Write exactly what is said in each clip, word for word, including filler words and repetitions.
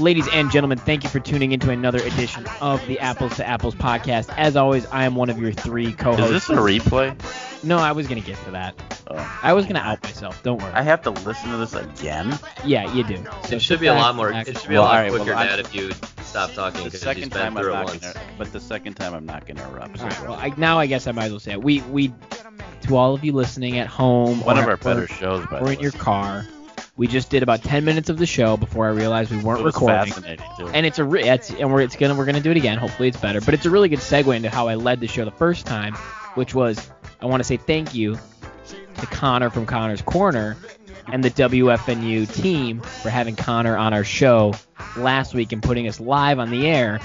Ladies and gentlemen, thank you for tuning into another edition of the Apples to Apples podcast. As always, I am one of your three co-hosts. Is this a replay? No, I was going to get to that. Oh. I was going to out myself. Don't worry. I have to listen to this again? Yeah, you do. So it should be a lot more. It should be well, a lot right, quicker, well, Dad, if you stop talking. The second time I'm not going to. But the second time I'm not going to interrupt. So right, well, I, now I guess I might as well say it. We we to all of you listening at home, one or of our better work, shows, by the way, or in your car. We just did about ten minutes of the show before I realized we weren't it was recording. Fascinating, too. And it's a re- it's, and we're it's gonna we're gonna do it again. Hopefully it's better. But it's a really good segue into how I led the show the first time, which was I want to say thank you to Connor from Connor's Corner and the W F N U team for having Connor on our show last week and putting us live on the air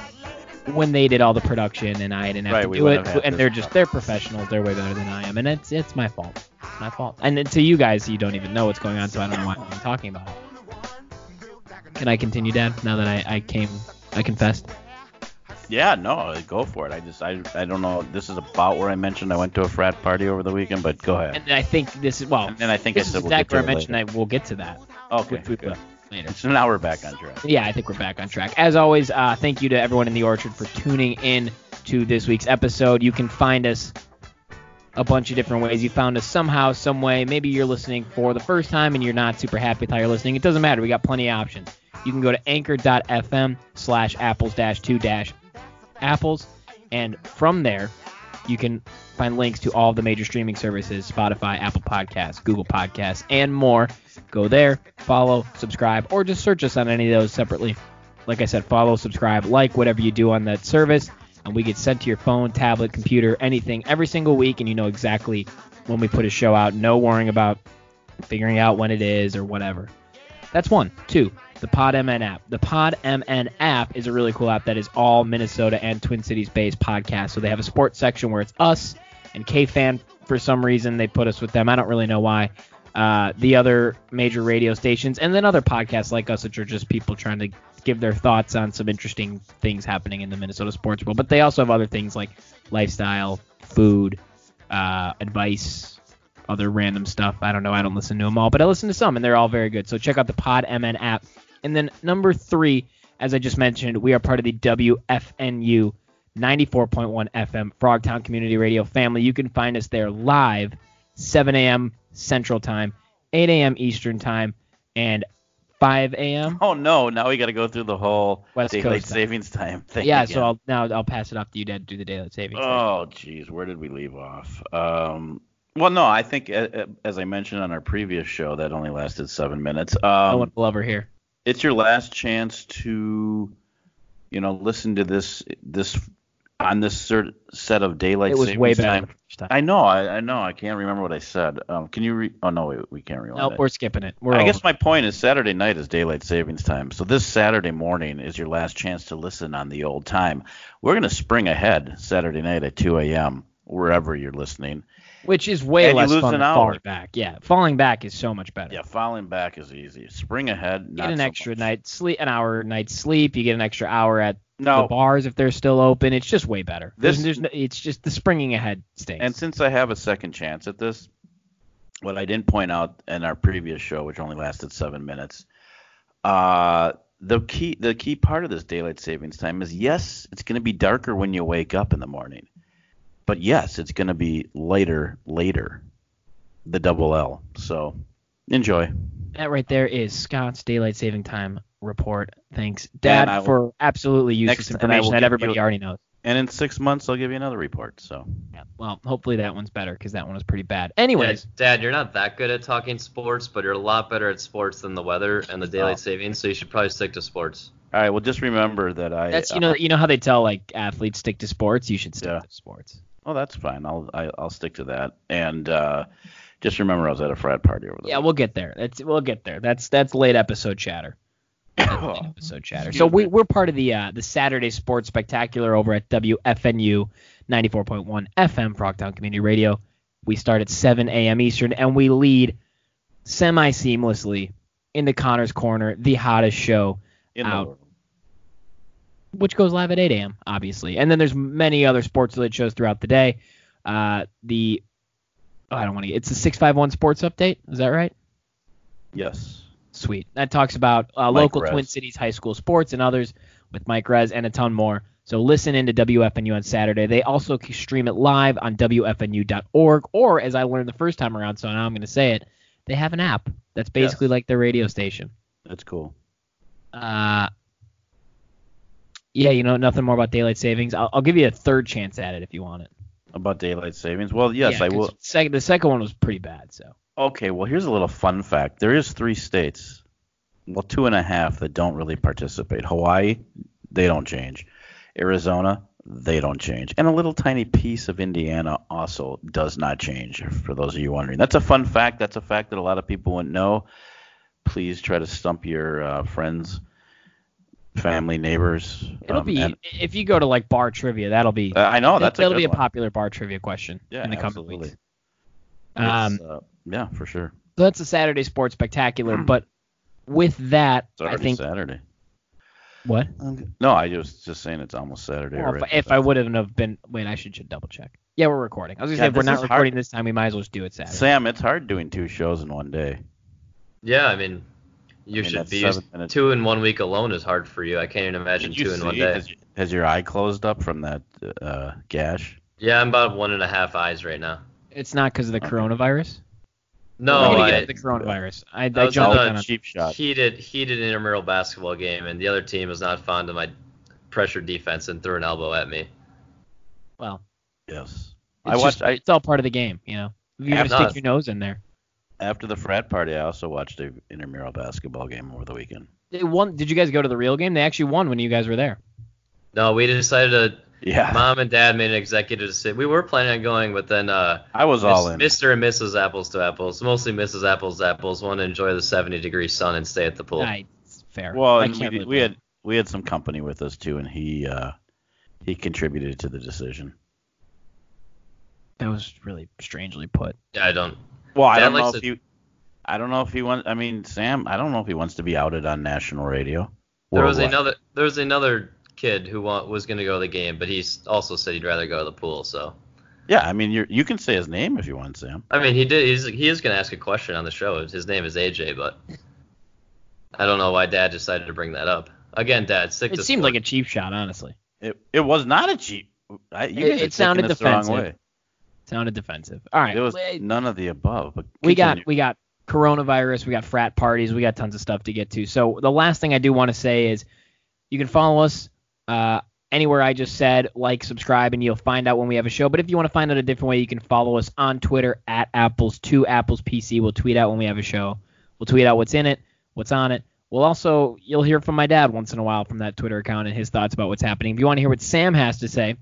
when they did all the production and I didn't have right, to do it. And they're just they're professionals. They're way better than I am. And it's it's my fault. My fault. And to you guys, you don't even know what's going on, so I don't know why I'm talking about it. Can I continue, Dad, now that I, I came, I confessed? Yeah, no, go for it. I just, I I don't know. This is about where I mentioned I went to a frat party over the weekend, but go ahead. And I think this is, well, and I think this I said is we'll exactly where I mentioned I, we'll get to that. Okay, which we good. Later. So now we're back on track. Yeah, I think we're back on track. As always, uh, thank you to everyone in the Orchard for tuning in to this week's episode. You can find us a bunch of different ways. You found us somehow, some way. Maybe you're listening for the first time and you're not super happy with how you're listening. It doesn't matter. We got plenty of options. You can go to anchor dot f m slash apples dash two dash apples. And from there, you can find links to all the major streaming services, Spotify, Apple Podcasts, Google Podcasts, and more. Go there, follow, subscribe, or just search us on any of those separately. Like I said, follow, subscribe, like, whatever you do on that service. And we get sent to your phone, tablet, computer, anything, every single week, and you know exactly when we put a show out. No worrying about figuring out when it is or whatever. That's one. Two, the Pod M N app. The Pod M N app is a really cool app that is all Minnesota and Twin Cities-based podcasts. So they have a sports section where it's us and K-Fan. For some reason, they put us with them. I don't really know why. Uh, the other major radio stations, and then other podcasts like us, which are just people trying to give their thoughts on some interesting things happening in the Minnesota sports world. But they also have other things like lifestyle, food, uh, advice, other random stuff. I don't know. I don't listen to them all, but I listen to some, and they're all very good. So check out the Pod M N app. And then number three, as I just mentioned, we are part of the W F N U ninety-four point one F M Frogtown Community Radio family. You can find us there live, seven a.m. Central Time, eight a.m. Eastern Time, and five a.m. Oh, no. Now we got to go through the whole West daylight Coast savings time thing. Yeah, again. so I'll, now I'll pass it off to you, Dad, to do the daylight savings time. Oh, geez. Where did we leave off? Um, well, no, I think, as I mentioned on our previous show, that only lasted seven minutes. Um, I want Glover here. It's your last chance to, you know, listen to this this on this cert- set of daylight savings time. It was way better. Time. I know, I, I know, I can't remember what I said. Um, can you? Re- oh no, wait, we can't rewind. No, nope, we're skipping it. We're I over. guess my point is Saturday night is daylight savings time, so this Saturday morning is your last chance to listen on the old time. We're gonna spring ahead Saturday night at two a.m. wherever you're listening, which is way and less you lose fun an than hour. Falling back. Yeah, falling back is so much better. Yeah, falling back is easy. Spring ahead. Not you get an so extra much. night sleep, an hour night's sleep. You get an extra hour at. No. The bars, if they're still open, it's just way better. This, there's, there's no, it's just the springing ahead stinks. And since I have a second chance at this, what I didn't point out in our previous show, which only lasted seven minutes, uh, the key the key part of this daylight savings time is, yes, it's going to be darker when you wake up in the morning. But, yes, it's going to be lighter later, the double L. So enjoy. That right there is Scott's daylight saving time report. Thanks, Dad, will, for absolutely useless information that everybody you, already knows. And in six months, I'll give you another report. So, yeah, well, hopefully that one's better because that one was pretty bad. Anyways, Dad, Dad, you're not that good at talking sports, but you're a lot better at sports than the weather and the daylight oh. savings. So you should probably stick to sports. All right. Well, just remember that I. That's you know uh, you know how they tell like athletes stick to sports. You should stick yeah. to sports. Oh, that's fine. I'll I, I'll stick to that. And uh, just remember, I was at a frat party over there. Yeah, week. we'll get there. That's we'll get there. That's that's late episode chatter. episode chatter. Excuse so we, we're part of the uh, the Saturday Sports Spectacular over at W F N U ninety-four point one F M Frogtown Community Radio. We start at seven a.m. Eastern, and we lead semi-seamlessly into Connor's Corner, the hottest show in out, the world, which goes live at eight a.m., obviously. And then there's many other sports-related shows throughout the day. Uh, the oh, I don't want to. It's the six five one Sports Update. Is that right? Yes. Sweet. That talks about uh, local Rez. Twin Cities high school sports and others with Mike Rez and a ton more. So listen in to W F N U on Saturday. They also stream it live on W F N U dot org, or as I learned the first time around, so now I'm going to say it, they have an app that's basically yes. like their radio station. That's cool. Uh, yeah, you know, nothing more about daylight savings. I'll, I'll give you a third chance at it if you want it. About daylight savings? Well, yes, yeah, I will. Second, the second one was pretty bad, so. Okay, well, here's a little fun fact. There is three states, well, two and a half that don't really participate. Hawaii, they don't change. Arizona, they don't change. And a little tiny piece of Indiana also does not change, for those of you wondering. That's a fun fact. That's a fact that a lot of people wouldn't know. Please try to stump your uh, friends, family, neighbors. It'll um, be and, if you go to, like, bar trivia, that'll be uh, – I know. That's that, a That'll be a one. popular bar trivia question yeah, in the absolutely. coming weeks. Um, uh, yeah, for sure. So that's a Saturday Sports Spectacular, but with that, it's I think – Saturday. What? No, I was just saying it's almost Saturday. Well, already. If I wouldn't have been – wait, I should, should double check. Yeah, we're recording. I was going to yeah, say, if we're not recording hard. this time, we might as well just do it Saturday. Sam, it's hard doing two shows in one day. Yeah, I mean, you I mean, should be used – two in one week alone is hard for you. I can't even imagine two in see? one day. Has, you, has your eye closed up from that uh, gash? Yeah, I'm about one and a half eyes right now. It's not because of the okay. coronavirus? No, I get the coronavirus. I, I jumped on a cheap shot. Heated, heated intramural basketball game, and the other team was not fond of my pressure defense and threw an elbow at me. Well, yes, I just, watched. I, it's all part of the game, you know. You gotta stick your nose in there. After the frat party, I also watched an intramural basketball game over the weekend. They won. Did you guys go to the real game? They actually won when you guys were there. No, we decided to. Yeah. Mom and Dad made an executive decision. We were planning on going, but then uh, I was all in. Mister and Missus Apples to Apples, mostly Missus Apples to Apples, want to enjoy the seventy degree sun and stay at the pool. Right. Fair. Well, and we, did, we had we had some company with us too, and he uh, he contributed to the decision. That was really strangely put. Yeah, I don't. Well, I don't know if he. I don't know if he wants. I mean, Sam, I don't know if he wants to be outed on national radio. There was another. There was another. kid who want, was going to go to the game, but he also said he'd rather go to the pool. So, yeah, I mean, you you can say his name if you want, Sam. I mean, he did. He's, he is going to ask a question on the show. His name is A J, but I don't know why Dad decided to bring that up. Again, Dad, stick to it. It seemed sport. like a cheap shot, honestly. It it was not a cheap. I, you it it sounded defensive. Wrong way. It sounded defensive. All right, it was Wait. none of the above. But we continue. got we got coronavirus. We got frat parties. We got tons of stuff to get to. So the last thing I do want to say is you can follow us. Uh, anywhere I just said, like, subscribe, and you'll find out when we have a show. But if you want to find out a different way, you can follow us on Twitter at Apples to Apples P C. We'll tweet out when we have a show. We'll tweet out what's in it, what's on it. We'll also, you'll hear from my dad once in a while from that Twitter account and his thoughts about what's happening. If you want to hear what Sam has to say,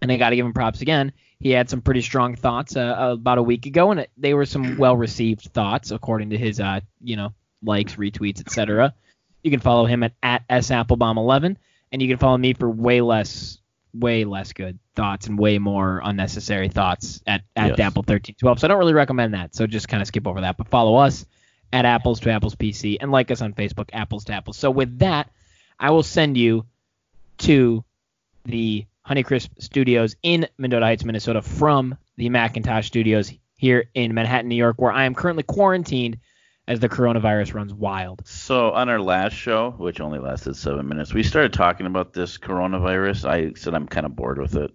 and I got to give him props again, he had some pretty strong thoughts uh, about a week ago, and they were some well-received thoughts according to his, uh, you know, likes, retweets, et cetera. You can follow him at, at S Applebaum eleven. And you can follow me for way less, way less good thoughts and way more unnecessary thoughts at, at yes. Dapple thirteen twelve. So I don't really recommend that. So just kind of skip over that. But follow us at Apples to Apples P C and like us on Facebook, Apples to Apples. So with that, I will send you to the Honeycrisp Studios in Mendota Heights, Minnesota from the Macintosh Studios here in Manhattan, New York, where I am currently quarantined as the coronavirus runs wild. So on our last show, which only lasted seven minutes, we started talking about this coronavirus. I said I'm kind of bored with it.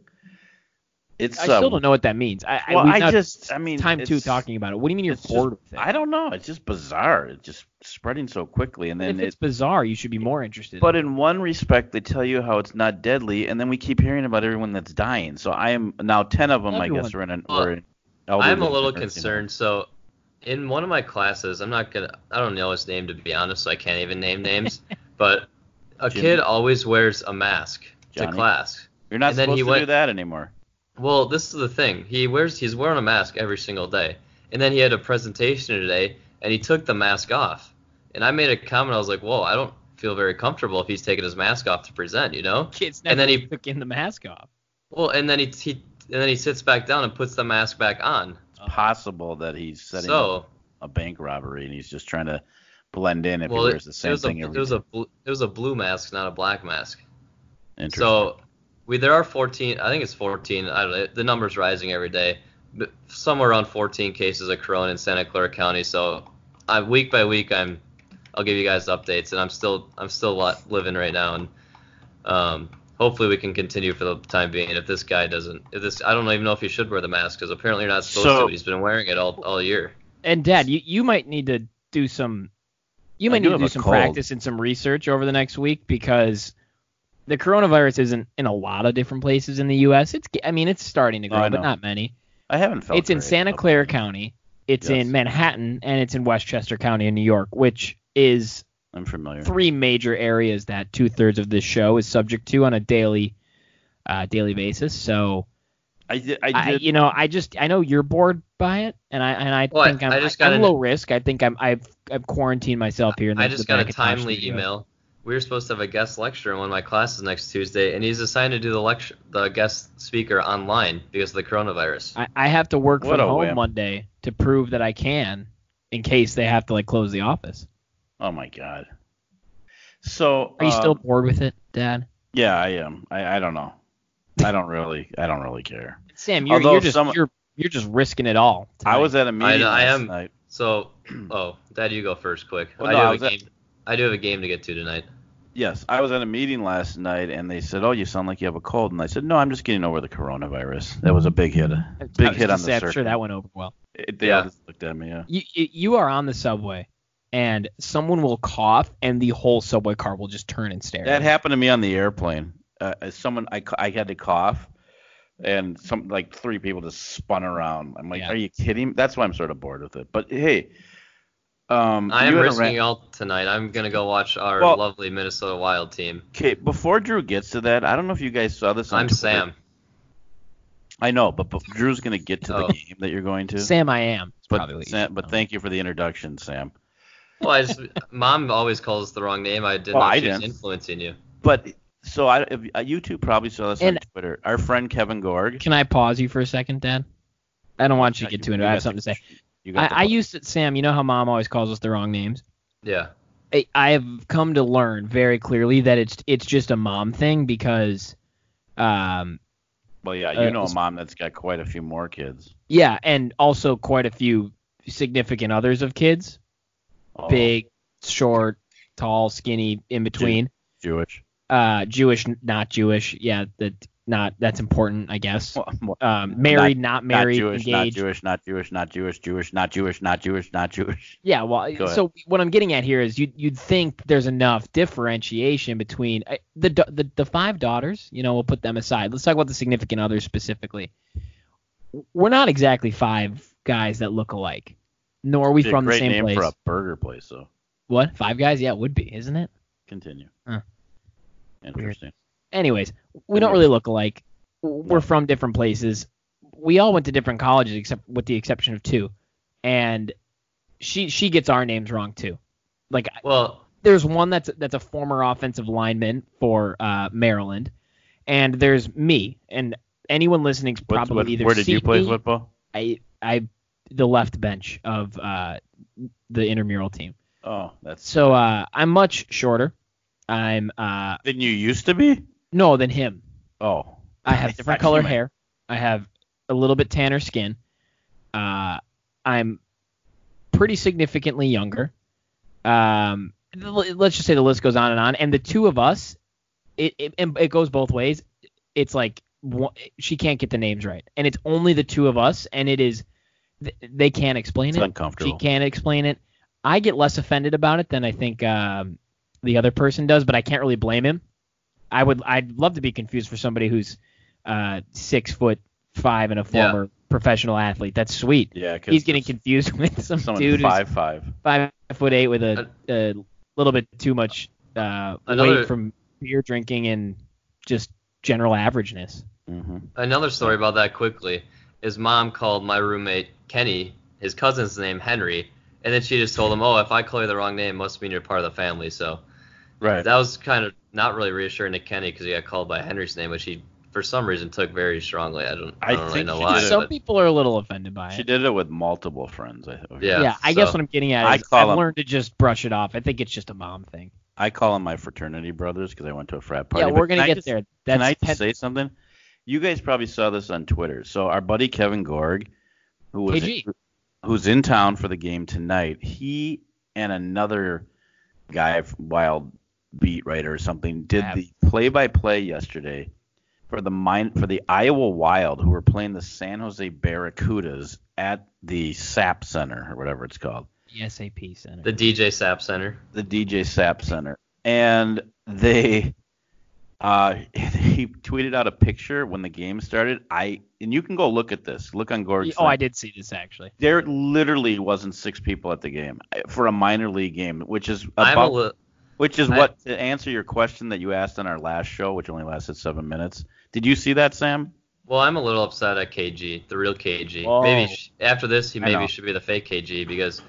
It's I still um, don't know what that means. I, well, I just, I mean, time two talking about it. What do you mean you're bored just, with it? I don't know. It's just bizarre. It's just spreading so quickly, and then and if it's it, bizarre, you should be more interested. But in one respect, they tell you how it's not deadly, and then we keep hearing about everyone that's dying. So I am now ten of them. Everyone. I guess are in an. Well, in, I'm a little concerned. So. In one of my classes, I'm not gonna, I don't know his name to be honest, so I can't even name names, but a Jimmy. kid always wears a mask Johnny. to class. You're not and supposed to went, do that anymore. Well, this is the thing. He wears, he's wearing a mask every single day. And then he had a presentation today, and he took the mask off. And I made a comment, I was like, whoa, I don't feel very comfortable if he's taking his mask off to present, you know? Kids never and then he took in the mask off. Well, and then he, he and then he sits back down and puts the mask back on. Possible that he's setting so, up a bank robbery and he's just trying to blend in if well, he wears the same thing. A, every it was day. a bl- it was a blue mask, not a black mask. Interesting. So we there are fourteen. I think it's fourteen. I don't know. The number's rising every day. But somewhere around fourteen cases of corona in Santa Clara County. So I, week by week, I'm I'll give you guys updates. And I'm still I'm still living right now, and um, hopefully we can continue for the time being. If this guy doesn't, if this I don't even know if he should wear the mask, because apparently you're not supposed so, to. But he's been wearing it all all year. And Dad, you, you might need to do some you might I need do to do some cold. practice and some research over the next week, because the coronavirus isn't in a lot of different places in the U S. It's I mean it's starting to grow, oh, but not many. I haven't felt It's in Santa Clara County. It's yes. in Manhattan, and it's in Westchester County in New York, which is I'm familiar. Three major areas that two-thirds of this show is subject to on a daily uh, daily basis. So, I, did, I, did. I you know, I just I know you're bored by it, and I and I well, think I, I'm, I just I, got I'm an, low risk. I think I'm I've I've quarantined myself here. And I just got a timely studio. email. We were supposed to have a guest lecturer in one of my classes next Tuesday, and he's assigned to do the lecture, the guest speaker online because of the coronavirus. I, I have to work what from home whim. Monday to prove that I can, in case they have to like close the office. Oh my God. So are you um, still bored with it, Dad? Yeah, I am. I, I don't know. I don't really. I don't really care. Sam, you're, you're just some, you're you're just risking it all tonight. I was at a meeting. I, know, last I am. Night. So, oh, Dad, you go first, quick. Well, I no, do have I was a game. At, I do have a game to get to tonight. Yes, I was at a meeting last night, and they said, "Oh, you sound like you have a cold." And I said, "No, I'm just getting over the coronavirus." That was a big hit, big hit on the circuit. I'm sure that went over well. It, they yeah. all just looked at me. Yeah. You you are on the subway, and someone will cough, and the whole subway car will just turn and stare. That happened to me on the airplane. Uh, someone I I had to cough, and some like three people just spun around. I'm like, yeah. "Are you kidding?" That's why I'm sort of bored with it. But hey. Um, I am risking all tonight. I'm going to go watch our well, lovely Minnesota Wild team. Okay, before Drew gets to that, I don't know if you guys saw this on I'm Twitter. Sam. I know, but before, Drew's going to get to oh. the game that you're going to. Sam, I am. But, Sam, but thank you for the introduction, Sam. Well, I just, Mom always calls us the wrong name. I did well, not choose influencing you. But so I, you two probably saw this and on Twitter. Our friend Kevin Gorg. Can I pause you for a second, Dad? I don't want you to get too into it. I have something to say. I, I used to, Sam, you know how Mom always calls us the wrong names? Yeah. I, I have come to learn very clearly that it's it's just a mom thing because... Um, well, yeah, you uh, know a mom that's got quite a few more kids. Yeah, and also quite a few significant others of kids. Oh. Big, short, tall, skinny, in between. Jewish. Uh, Jewish, not Jewish. Yeah, that... Not that's important, I guess. Um, married, not, not married, not Jewish, engaged. Not Jewish, not Jewish, not Jewish, Jewish, not Jewish, not Jewish, not Jewish. Yeah, well, Go so ahead. What I'm getting at here is you'd you'd think there's enough differentiation between uh, the, the the five daughters. You know, we'll put them aside. Let's talk about the significant others specifically. We're not exactly five guys that look alike, nor are we from the same place. Great name for a burger place, though. What? Five Guys? Yeah, it would be, isn't it? Continue. Huh. Interesting. Weird. Anyways, we don't really look alike. We're from different places. We all went to different colleges, except with the exception of two. And she she gets our names wrong too. Like, well, there's one that's that's a former offensive lineman for uh, Maryland, and there's me. And anyone listening's probably what, what, either. Where did you play me, football? I I the left bench of uh, the intramural team. Oh, that's so. Uh, I'm much shorter. I'm. Uh, than you used to be. No, than him. Oh. I have different color hair. I have a little bit tanner skin. Uh, I'm pretty significantly younger. Um, let's just say the list goes on and on. And the two of us, it it, it goes both ways. It's like one, she can't get the names right. And it's only the two of us. And it is – they can't explain it. It's uncomfortable. She can't explain it. I get less offended about it than I think um, the other person does, but I can't really blame him. I would, I'd love to be confused for somebody who's uh, six foot five and a former yeah. professional athlete. That's sweet. Yeah, he's getting confused with some dude five, who's five. five foot eight with a, a little bit too much uh, another, weight from beer drinking and just general averageness. Mm-hmm. Another story about that quickly is Mom called my roommate Kenny, his cousin's name Henry, and then she just told him, "Oh, if I call you the wrong name, must mean you're part of the family." So. Right. That was kind of not really reassuring to Kenny because he got called by Henry's name, which he, for some reason, took very strongly. I don't, I don't I really know why. Some people are a little offended by it. She did it with multiple friends. I think. Yeah, yeah. I so, guess what I'm getting at is I've him, learned to just brush it off. I think it's just a mom thing. I call them my fraternity brothers because I went to a frat party. Yeah, we're going to get just, there. That's can I pet- say something? You guys probably saw this on Twitter. So our buddy Kevin Gorg, who was in, who's in town for the game tonight, he and another – guy, Wild beat writer or something, did the play-by-play yesterday for the mine for the Iowa Wild, who were playing the San Jose Barracudas at the S A P Center or whatever it's called. The S A P Center. The D J S A P Center. The D J S A P Center. And they uh, he tweeted out a picture when the game started. I and you can go look at this. Look on Gorg's. Oh, site. I did see this actually. There literally wasn't six people at the game for a minor league game, which is about li- which is I, what to answer your question that you asked on our last show, which only lasted seven minutes. Did you see that, Sam? Well, I'm a little upset at K G, the real K G. Whoa. Maybe sh- after this, he maybe should be the fake K G because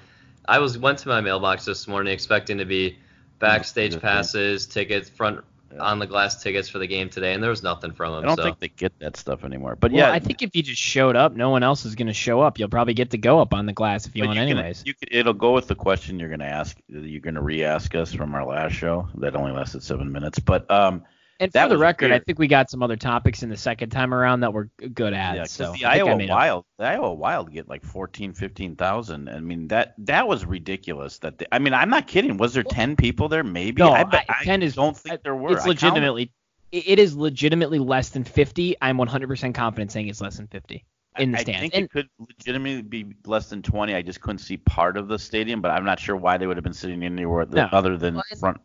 I was went to my mailbox this morning expecting to be backstage passes, tickets, front yeah. on the glass tickets for the game today, and there was nothing from him. I don't so. think they get that stuff anymore. But well, yeah, I think if you just showed up, no one else is going to show up. You'll probably get to go up on the glass if you want, you anyways. Can, you can, it'll go with the question you're going to ask. You're going to re-ask us from our last show that only lasted seven minutes, but um. And for the record, weird. I think we got some other topics in the second time around that we're good at. Yeah, so the Iowa Wild, the Iowa Wild get like fourteen, fifteen thousand. I mean, that that was ridiculous. That they, I mean, I'm not kidding. Was there ten people there? Maybe. No, I, bet, I, ten I is, don't think I, there were. It's I legitimately, counted. It is legitimately less than fifty. I'm one hundred percent confident saying it's less than fifty in the stands. I think and, it could legitimately be less than twenty. I just couldn't see part of the stadium, but I'm not sure why they would have been sitting anywhere no. other than well, front.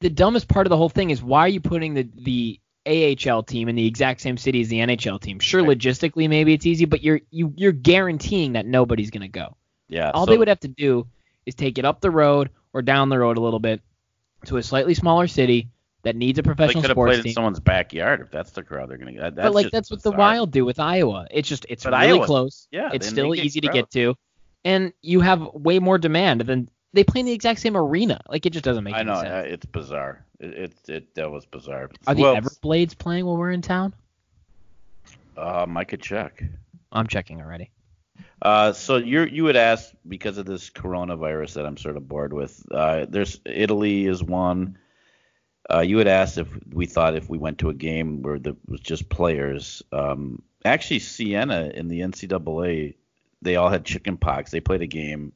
The dumbest part of the whole thing is why are you putting the, the A H L team in the exact same city as the N H L team? Sure, right. Logistically maybe it's easy, but you're you, you're guaranteeing that nobody's going to go. Yeah. All so, they would have to do is take it up the road or down the road a little bit to a slightly smaller city that needs a professional sports team. They could have played team. in someone's backyard if that's the crowd they're going to get. But like that's what bizarre. the Wild do with Iowa. It's just it's but really Iowa, close. Yeah. It's still easy to get to, and you have way more demand than. They play in the exact same arena. Like, it just doesn't make I any know, sense. I know. It's bizarre. It, it, it, that was bizarre. Are well, the Everblades playing while we're in town? Um, I could check. I'm checking already. Uh, so you you would ask, because of this coronavirus that I'm sort of bored with, uh, there's Italy is one. Uh, you would ask if we thought if we went to a game where the, it was just players. Um, actually, Siena in the N C double A, they all had chicken pox. They played a game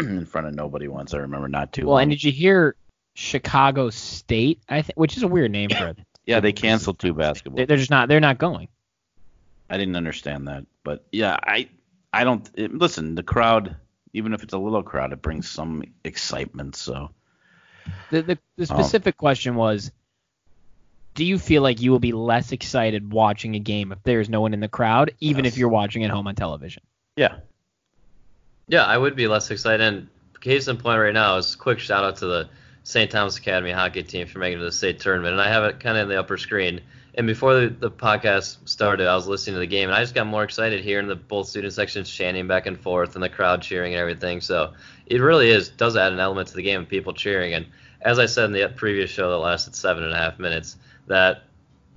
in front of nobody once. I remember not too well long. And did you hear Chicago State, I think, which is a weird name for it. Yeah, they canceled two basketball. They're just not they're not going. I didn't understand that, but yeah, I I don't it, listen, the crowd, even if it's a little crowd, it brings some excitement, so the the, the specific um, question was, do you feel like you will be less excited watching a game if there's no one in the crowd, even yes. if you're watching at home on television? Yeah. Yeah, I would be less excited. And case in point right now is a quick shout-out to the Saint Thomas Academy hockey team for making it to the state tournament. And I have it kind of in the upper screen. And before the, the podcast started, I was listening to the game, and I just got more excited hearing the both student sections chanting back and forth and the crowd cheering and everything. So it really is does add an element to the game of people cheering. And as I said in the previous show that lasted seven and a half minutes, that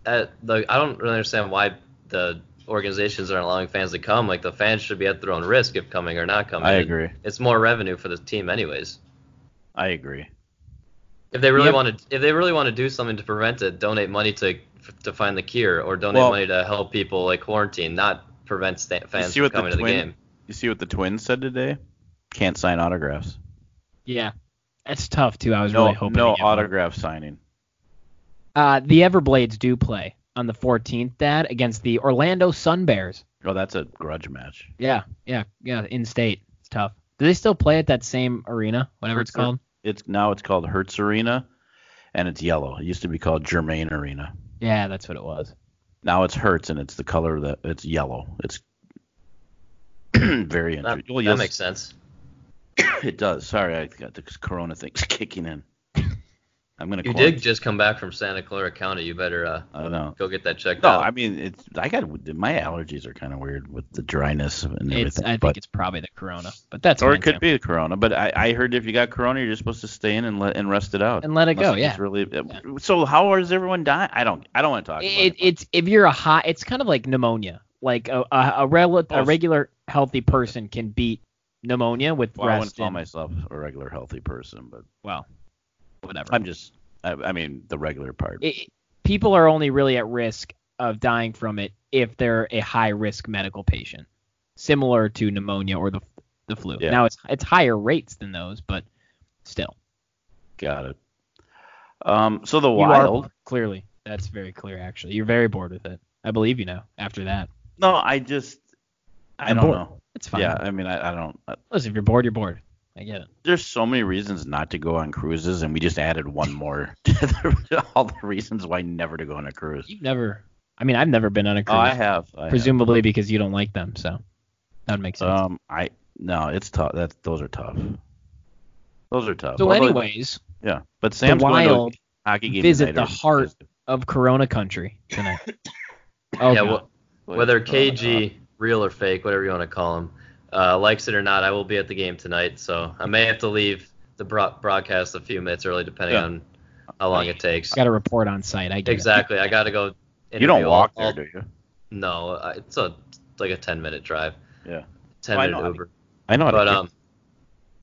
at the, I don't really understand why the – organizations aren't allowing fans to come. Like, the fans should be at their own risk if coming or not coming. I agree. It's more revenue for the team anyways. I agree. If they really yep. want to, if they really want to do something to prevent it, donate money to to find the cure, or donate well, money to help people like quarantine, not prevent sta- fans from coming the twin, to the game. You see what the Twins said today? Can't sign autographs. Yeah, that's tough too. I was no, really hoping no to autograph one. signing. Uh, the Everblades do play on the fourteenth, Dad, against the Orlando Sun Bears. Oh, that's a grudge match. Yeah, yeah, yeah, in-state. It's tough. Do they still play at that same arena, whatever Hertz, it's called? It's Now it's called Hertz Arena, and it's yellow. It used to be called Germain Arena. Yeah, that's what it was. Now it's Hertz, and it's the color that it's yellow. It's very interesting. That, well, yes, that makes sense. It does. Sorry, I got the corona thing's kicking in. I'm gonna. You call did it. just come back from Santa Clara County. You better uh, I don't know. go get that checked no, out. No, I mean, it's. I got my allergies are kind of weird with the dryness and everything. It's, I but, think it's probably the corona, but that's. Or it could be the corona, but I, I heard if you got corona, you're just supposed to stay in and let and rest it out and let it Unless go. It yeah. Really, yeah. So how is everyone dying? I don't. I don't want to talk. It, about it, It's if you're a hot. It's kind of like pneumonia. Like a a, a, rel- a regular healthy person can beat pneumonia with. Well, rest I wouldn't call myself a regular healthy person, but well. Whatever. I'm just, I, I mean, the regular part. It, people are only really at risk of dying from it if they're a high-risk medical patient, similar to pneumonia or the the flu. Yeah. Now, it's it's higher rates than those, but still. Got it. Um, so the Wild. Are, clearly. That's very clear, actually. You're very bored with it. I believe you know after that. No, I just – I I'm don't bored. know. It's fine. Yeah, I mean, I, I don't – Listen, if you're bored, you're bored. I get it. There's so many reasons not to go on cruises, and we just added one more to the, all the reasons why never to go on a cruise. You've never – I mean, I've never been on a cruise. Oh, I have. I presumably have. Because you don't like them, so that would make sense. Um, I No, it's tough. That's, those are tough. Those are tough. So well, anyways – Yeah, but Sam's going to a hockey game visit the heart of Corona country tonight. Oh, yeah, well, whether K G, real or fake, whatever you want to call him, uh, likes it or not, I will be at the game tonight, so I may have to leave the bro- broadcast a few minutes early, depending yeah. on how long it takes. Got to report on site. I get exactly. It. I got to go. You don't walk all, there, do you? No, uh, it's a like a ten minute drive. Yeah, ten minute well, Uber. I know. How but to um,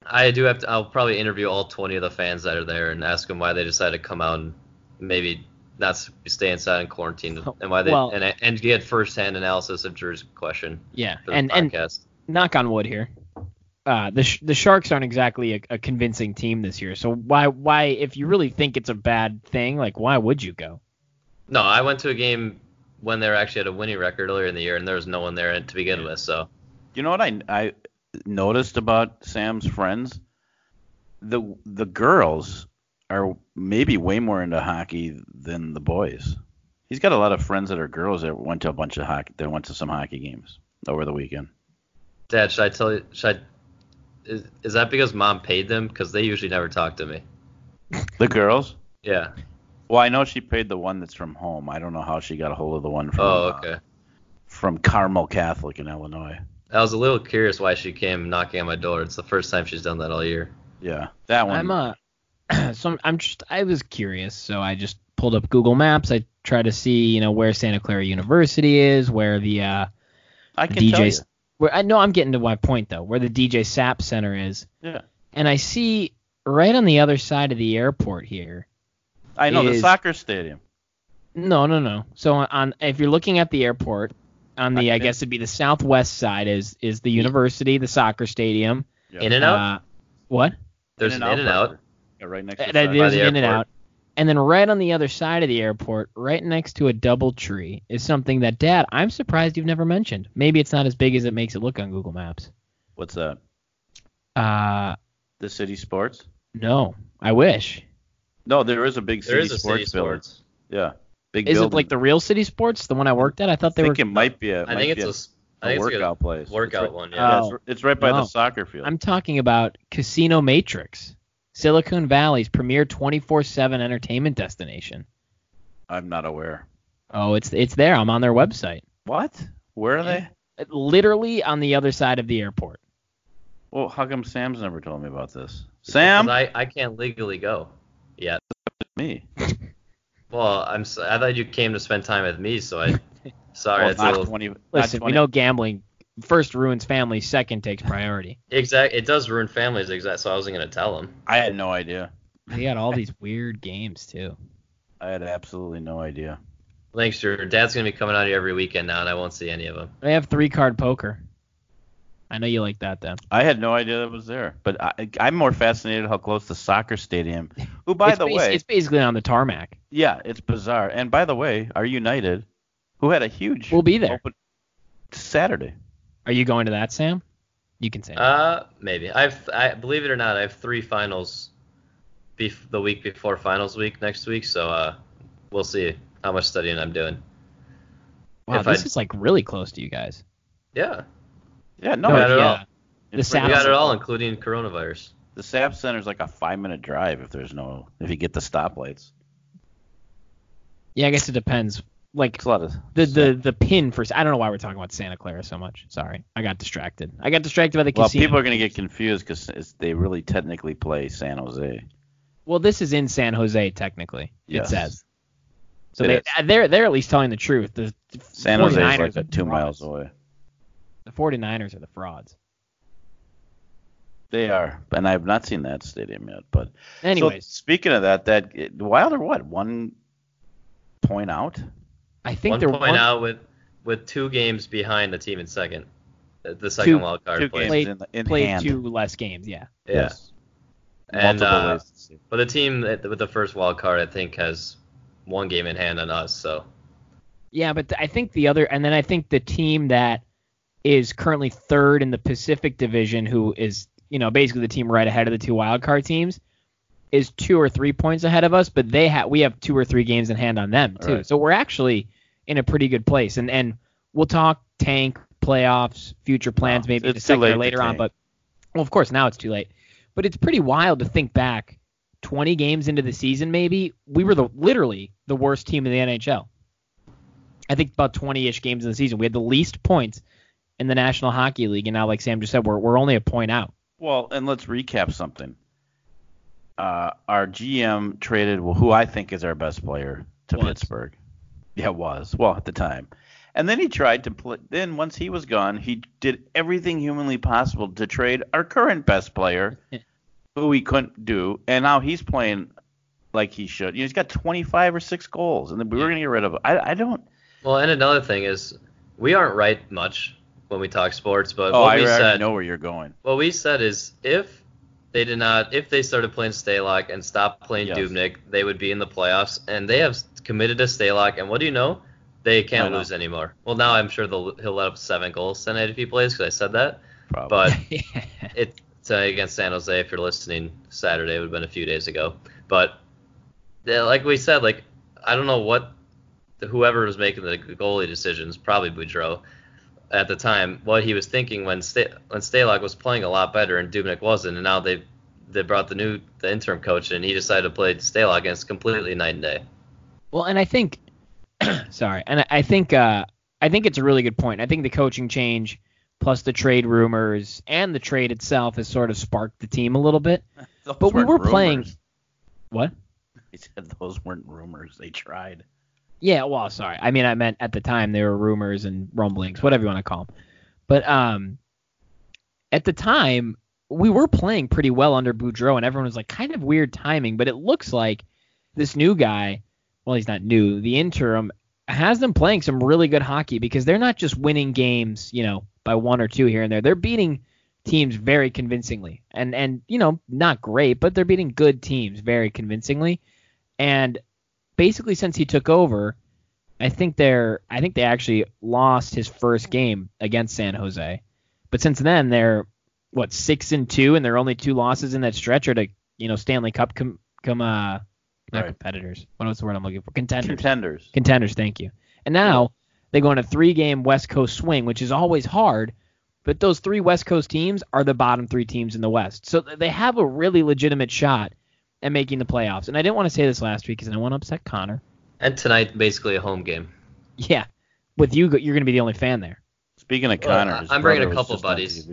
I do have to. I'll probably interview all twenty of the fans that are there and ask them why they decided to come out and maybe not stay inside and quarantine and why they well, and, and get firsthand analysis of Drew's question. Yeah, for the and podcast. And knock on wood here, uh, the sh- the Sharks aren't exactly a, a convincing team this year. So why why if you really think it's a bad thing, like why would you go? No, I went to a game when they were actually at a winning record earlier in the year, and there was no one there to begin yeah. with. So you know what I I. noticed about Sam's friends, the the girls are maybe way more into hockey than the boys. He's got a lot of friends that are girls that went to a bunch of hockey that went to some hockey games over the weekend. Dad, should I tell you should I is, is that because mom paid them? Because they usually never talk to me. The girls? Yeah. Well, I know she paid the one that's from home. I don't know how she got a hold of the one from oh, okay. uh, from Carmel Catholic in Illinois. I was a little curious why she came knocking on my door. It's the first time she's done that all year. Yeah, that one. I'm uh, so I'm just I was curious, so I just pulled up Google Maps. I tried to see, you know, where Santa Clara University is, where the uh, I can D J tell you. Where I know I'm getting to my point though, where the D J S A P Center is. Yeah. And I see right on the other side of the airport here. I know is, the soccer stadium. No, no, no. So on, on if you're looking at the airport. On the, I guess it'd be the southwest side is is the university, the soccer stadium. Yep. In and out. Uh, what? There's an in and out. Yeah, right next to that. There's an in and out. And then right on the other side of the airport, right next to a double tree, is something that, Dad, I'm surprised you've never mentioned. Maybe it's not as big as it makes it look on Google Maps. What's that? Uh, the City Sports? No, I wish. No, there is a big City Sports village. Yeah. Big is building. It like the real City Sports, the one I worked at? I thought they were. I think were, it might be a. I think it's a, a, a workout place. Workout it's right, one, yeah. Oh, yeah it's, it's right by no. the soccer field. I'm talking about Casino Matrix, Silicon Valley's premier twenty-four seven entertainment destination. I'm not aware. Oh, it's it's there. I'm on their website. What? Where are yeah. they? Literally on the other side of the airport. Well, how come Sam's never told me about this? Sam, I, I can't legally go yet. Me. Well, I'm. So, I thought you came to spend time with me, so I. Sorry, well, that's not a little. twenty, listen, not we know gambling first ruins families, second takes priority. Exactly, it does ruin families. Exactly, so I wasn't gonna tell him. I had no idea. They got all these weird games too. I had absolutely no idea. Thanks, your dad's gonna be coming out here every weekend now, and I won't see any of them. They have three card poker. I know you like that, then. I had no idea that was there, but I, I'm more fascinated how close the soccer stadium. Who, by it's the bas- way, it's basically on the tarmac. Yeah, it's bizarre. And by the way, our United, who had a huge, we'll be there open Saturday. Are you going to that, Sam? You can say. Uh, that. Maybe. I've, I believe it or not, I have three finals, bef- the week before finals week next week. So uh, we'll see how much studying I'm doing. Wow, if this I'd... is like really close to you guys. Yeah. Yeah, no, not at yeah. all. The we got it all, including coronavirus. The S A P Center is like a five-minute drive if there's no, if you get the stoplights. Yeah, I guess it depends. Like it's a lot of the, the the pin for. I don't know why we're talking about Santa Clara so much. Sorry, I got distracted. I got distracted by the casino. Well, people are gonna get confused because they really technically play San Jose. Well, this is in San Jose technically. Yes. It says. So it they is. they're they're at least telling the truth. The San Jose is like a two miles away. The 49ers are the frauds. They are, and I have not seen that stadium yet. But anyways, so speaking of that, that it, Wild are what one point out? I think one they're point one point out with with two games behind the team in second. The second two, wild card two played, games in, in played hand. two less games. Yeah. Yeah. Yes. And uh, but the team with the first wild card, I think, has one game in hand on us. So yeah, but I think the other, and then I think the team that is currently third in the Pacific Division, who is, you know, basically the team right ahead of the two wild card teams, is two or three points ahead of us. But they have we have two or three games in hand on them too. Right. So we're actually in a pretty good place. And and we'll talk tank, playoffs, future plans, oh, maybe the second or later on. But well, of course now it's too late. But it's pretty wild to think back twenty games into the season, maybe we were the literally the worst team in the N H L. I think about twenty-ish games in the season, we had the least points in the National Hockey League, and now, like Sam just said, we're we're only a point out. Well, and let's recap something. Uh, our G M traded, well, who I think is our best player, to was. Pittsburgh. Yeah, was well at the time. And then he tried to play. Then once he was gone, he did everything humanly possible to trade our current best player, who he couldn't do. And now he's playing like he should. You know, he's got twenty-five or six goals, and then we were going to get rid of him. I, I don't. Well, and another thing is, we aren't right much when we talk sports. But oh, what I we already said, know where you're going. What we said is, if they did not, if they started playing Stalock and stopped playing yes. Dubnik, they would be in the playoffs. And they have committed to Stalock. And what do you know? They can't lose anymore. Well, now I'm sure they'll, he'll let up seven goals tonight if he plays, because I said that. Probably. But yeah. it, tonight against San Jose, if you're listening, Saturday would have been a few days ago. But like we said, like I don't know what the, whoever was making the goalie decisions, probably Boudreau at the time, what he was thinking when St- when Stalock was playing a lot better and Dubnik wasn't, and now they they brought the new the interim coach in, and he decided to play Stalock, and it's completely night and day. Well, and I think. Sorry, and I think uh, I think it's a really good point. I think the coaching change, plus the trade rumors and the trade itself, has sort of sparked the team a little bit. Those but we were rumors. Playing. What? He said those weren't rumors. They tried. Yeah. Well, sorry. I mean, I meant at the time they were rumors and rumblings, whatever you want to call them. But um, at the time we were playing pretty well under Boudreau, and everyone was like, kind of weird timing. But it looks like this new guy. Well, he's not new. The interim has them playing some really good hockey, because they're not just winning games, you know, by one or two here and there. They're beating teams very convincingly, and and you know, not great, but they're beating good teams very convincingly. And basically, since he took over, I think they're I think they actually lost his first game against San Jose, but since then they're what six and two, and their only two losses in that stretch are to you know Stanley Cup come come uh. Not right. competitors. What was the word I'm looking for? Contenders. Contenders. Contenders, thank you. And now yeah. they go on a three-game West Coast swing, which is always hard, but those three West Coast teams are the bottom three teams in the West. So they have a really legitimate shot at making the playoffs. And I didn't want to say this last week because I don't want to upset Connor. And tonight, basically a home game. Yeah. With you, you're going to be the only fan there. Speaking of well, Connor. I'm bringing a couple buddies.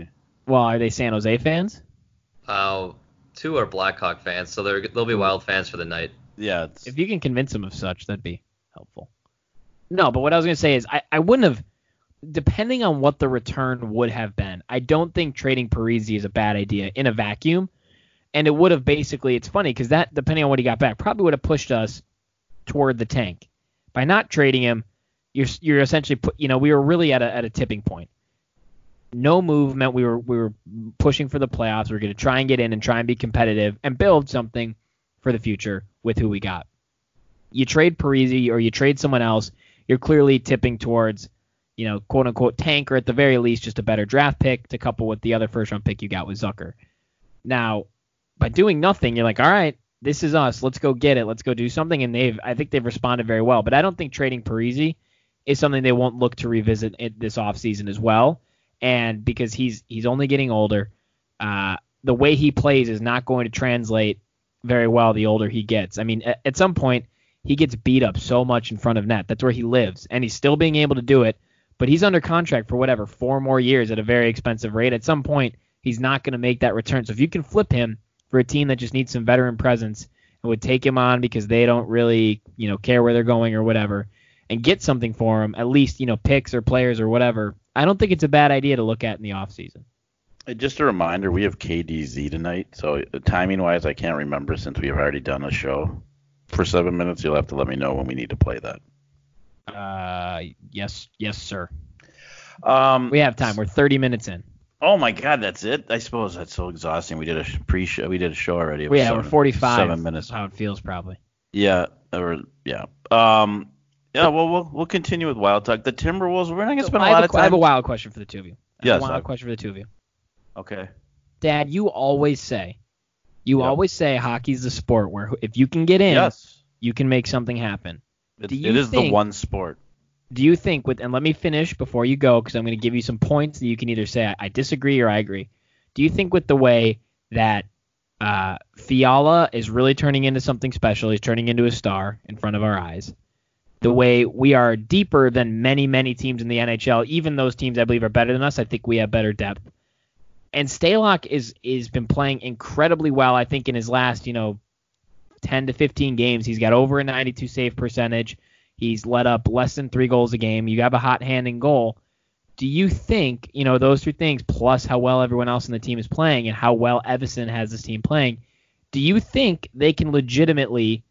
Well, are they San Jose fans? Uh, two are Blackhawk fans, so they're, they'll be Wild fans for the night. Yeah, it's... if you can convince them of such, that'd be helpful. No, but what I was going to say is I, I wouldn't have, depending on what the return would have been, I don't think trading Parisi is a bad idea in a vacuum. And it would have basically, it's funny because that, depending on what he got back, probably would have pushed us toward the tank. By not trading him, you're you're essentially, put, you know, we were really at a at a tipping point. No movement. We were, we were pushing for the playoffs. We were going to try and get in and try and be competitive and build something for the future with who we got. You trade Parisi or you trade someone else, you're clearly tipping towards, you know, quote unquote tank, or at the very least just a better draft pick to couple with the other first round pick you got with Zucker. Now, by doing nothing, you're like, all right, this is us. Let's go get it. Let's go do something. And they've, I think they've responded very well. But I don't think trading Parisi is something they won't look to revisit it this offseason as well. And because he's he's only getting older, uh, the way he plays is not going to translate very well the older he gets. I mean, at some point, he gets beat up so much in front of net. That's where he lives, and he's still being able to do it, but he's under contract for whatever, four more years at a very expensive rate. At some point, he's not going to make that return. So if you can flip him for a team that just needs some veteran presence and would take him on because they don't really, you know, care where they're going or whatever, and get something for him, at least, you know, picks or players or whatever, I don't think it's a bad idea to look at in the offseason. Just a reminder, we have K D Z tonight, so timing-wise, I can't remember since we've already done a show. For seven minutes, you'll have to let me know when we need to play that. Uh, yes, yes, sir. Um, we have time. We're thirty minutes in. Oh my God, that's it. I suppose that's so exhausting. We did a pre-show. We did a show already. Yeah, seven, we're forty-five. Seven minutes. That's how it feels, probably. Yeah. Or yeah. Um. Yeah. Well, we'll we'll continue with Wild Talk. The Timberwolves. We're not gonna so spend a lot a, of time. I have a wild question for the two of you. I yes. A wild I, question for the two of you. Okay. Dad, you always say, you yep. always say hockey's the sport where if you can get in, yes. you can make something happen. It, do you it is think, the one sport. Do you think, with, and let me finish before you go, because I'm going to give you some points that you can either say I, I disagree or I agree. Do you think with the way that uh, Fiala is really turning into something special, he's turning into a star in front of our eyes, the way we are deeper than many, many teams in the N H L, even those teams I believe are better than us, I think we have better depth. And Stalock is is been playing incredibly well. I think in his last, you know, ten to fifteen games, he's got over a ninety-two save percentage. He's let up less than three goals a game. You have a hot hand in goal. Do you think, you know, those two things, plus how well everyone else in the team is playing and how well Evison has this team playing, do you think they can legitimately,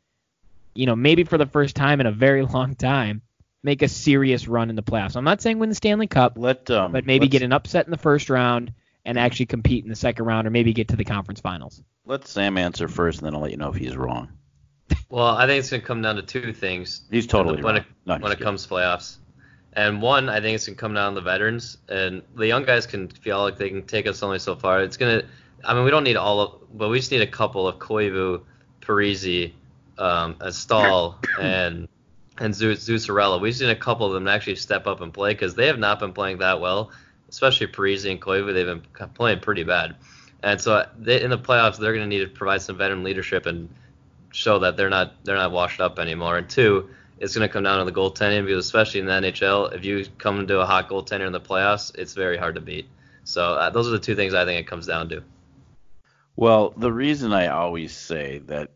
you know, maybe for the first time in a very long time, make a serious run in the playoffs? I'm not saying win the Stanley Cup, let, um, but maybe get an upset in the first round and actually compete in the second round or maybe get to the conference finals? Let Sam answer first, and then I'll let you know if he's wrong. Well, I think it's going to come down to two things. He's totally when it, wrong. No, when it comes to playoffs. And one, I think it's going to come down to the veterans. And the young guys can feel like they can take us only so far. It's going to – I mean, we don't need all of – but we just need a couple of Koivu, Parisi, um, Stahl, and and Zuccarello. We just need a couple of them to actually step up and play because they have not been playing that well. Especially Parisi and Koivu, they've been playing pretty bad. And so they, in the playoffs, they're going to need to provide some veteran leadership and show that they're not they're not washed up anymore. And two, it's going to come down to the goaltending, because especially in the N H L, if you come into a hot goaltender in the playoffs, it's very hard to beat. So uh, those are the two things I think it comes down to. Well, the reason I always say that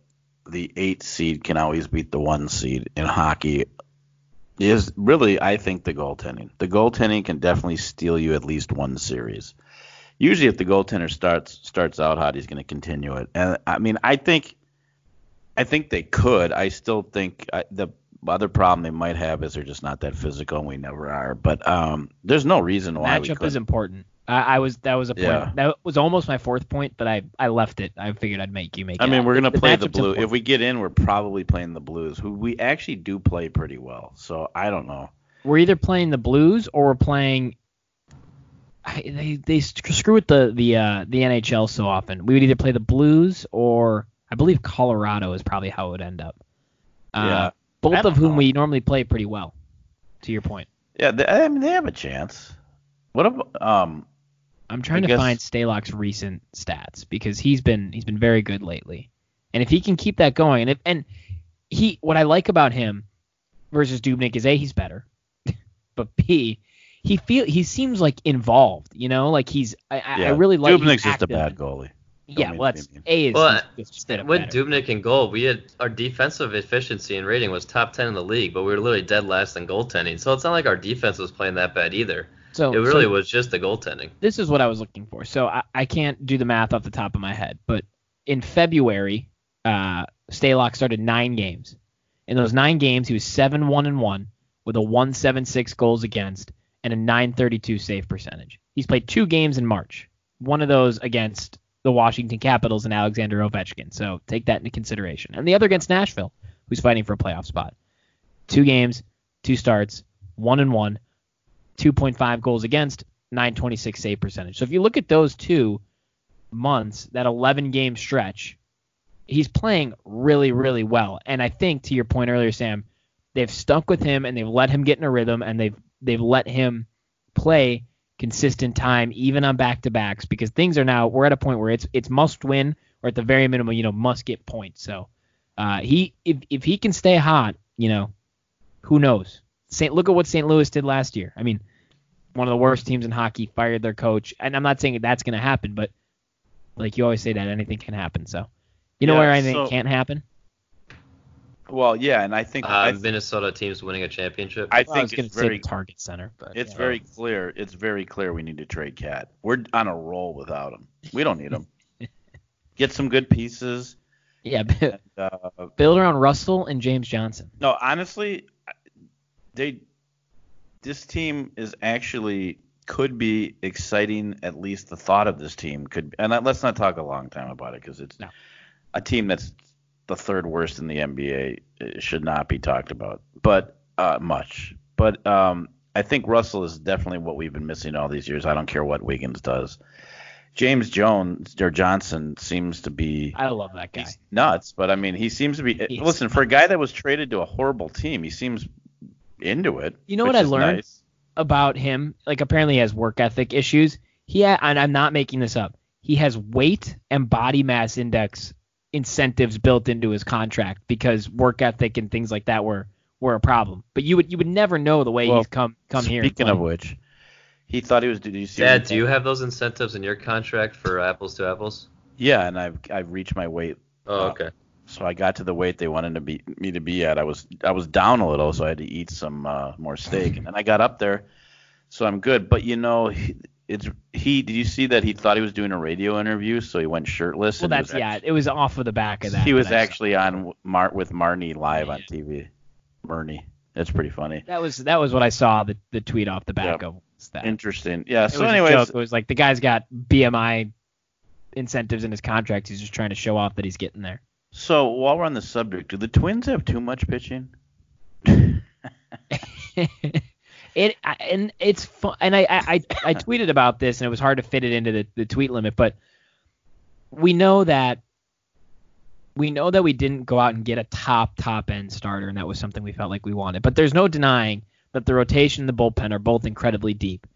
the eight seed can always beat the one seed in hockey is really, I think, the goaltending. The goaltending can definitely steal you at least one series. Usually if the goaltender starts starts out hot, he's going to continue it. And, I mean, I think I think they could. I still think I, the other problem they might have is they're just not that physical, and we never are. But um, there's no reason why we couldn't. Matchup is important. I, I was That was a point. Yeah. That was almost my fourth point, but I, I left it. I figured I'd make you make it. I mean, we're going to play the Blues. If we get in, we're probably playing the Blues, who we actually do play pretty well. So I don't know. We're either playing the Blues or we're playing – they they screw with the, the, uh, the N H L so often. We would either play the Blues or I believe Colorado is probably how it would end up. Uh, yeah. Both of whom know. We normally play pretty well, to your point. Yeah, they, I mean, they have a chance. What about um, – I'm trying I to guess. find Stalock's recent stats because he's been he's been very good lately, and if he can keep that going, and if and he what I like about him versus Dubnik is A, he's better, but B, he feel he seems like involved, you know, like he's I, yeah. I really like Dubnik's just a bad goalie. Don't yeah, well, that's, A is well, just a with better. Dubnik in goal, we had our defensive efficiency and rating was top ten in the league, but we were literally dead last in goaltending, so it's not like our defense was playing that bad either. So, it really so was just the goaltending. This is what I was looking for. So I, I can't do the math off the top of my head, but in February, uh, Stalock started nine games. In those nine games, he was seven one one with a one seventy-six goals against and a nine thirty-two save percentage. He's played two games in March, one of those against the Washington Capitals and Alexander Ovechkin. So take that into consideration. And the other against Nashville, who's fighting for a playoff spot. Two games, two starts, one and one. two point five goals against, nine twenty-six save percentage. So if you look at those two months, that eleven-game stretch, he's playing really, really well. And I think, to your point earlier, Sam, they've stuck with him and they've let him get in a rhythm and they've they've let him play consistent time, even on back-to-backs, because things are now, we're at a point where it's it's must-win or at the very minimum, you know, must-get points. So uh, he if, if he can stay hot, you know, who knows? Saint, look at what Saint Louis did last year. I mean, one of the worst teams in hockey fired their coach, and I'm not saying that that's going to happen, but like you always say that anything can happen. So you know yeah, where anything so, can't happen? Well, yeah, and I think uh, I th- Minnesota teams winning a championship. I well, think I it's very Target Center. But, it's yeah. very clear. It's very clear we need to trade Cat. We're on a roll without him. We don't need him. Get some good pieces. Yeah, and, uh, build around Russell and James Johnson. No, honestly. They, this team is actually could be exciting. At least the thought of this team could, and let's not talk a long time about it because it's no. a team that's the third worst in the N B A. It should not be talked about, but uh, much. But um, I think Russell is definitely what we've been missing all these years. I don't care what Wiggins does. James Jones or Johnson seems to be. I love that guy. He's nuts, but I mean, he seems to be. He's, listen, for a guy that was traded to a horrible team, he seems into it. You know what I learned nice. about him? Like, apparently, he has work ethic issues. He ha- and I'm not making this up. He has weight and body mass index incentives built into his contract because work ethic and things like that were were a problem. But you would you would never know the way well, he's come come speaking here. Speaking of which. He thought he was. Did you see Dad, do you have those incentives in your contract for Apples to Apples? Yeah, and I've I've reached my weight. Oh, okay. Uh, so I got to the weight they wanted to be me to be at. I was I was down a little, so I had to eat some uh, more steak, and then I got up there, so I'm good. But you know, he, it's he. Did you see that he thought he was doing a radio interview, so he went shirtless? Well, and that's yeah. Actually, it was off of the back of that. He was actually on Mar- with Marnie live yeah. on T V. Marnie, that's pretty funny. That was that was what I saw the the tweet off the back yeah. of. That. Interesting. Yeah. So anyway, it was like the guy's got B M I incentives in his contract. He's just trying to show off that he's getting there. So while we're on the subject, do the Twins have too much pitching? it I, and it's fun. And I I, I I tweeted about this, and it was hard to fit it into the, the tweet limit. But we know that we know that we didn't go out and get a top top end starter, and that was something we felt like we wanted. But there's no denying that the rotation and the bullpen are both incredibly deep.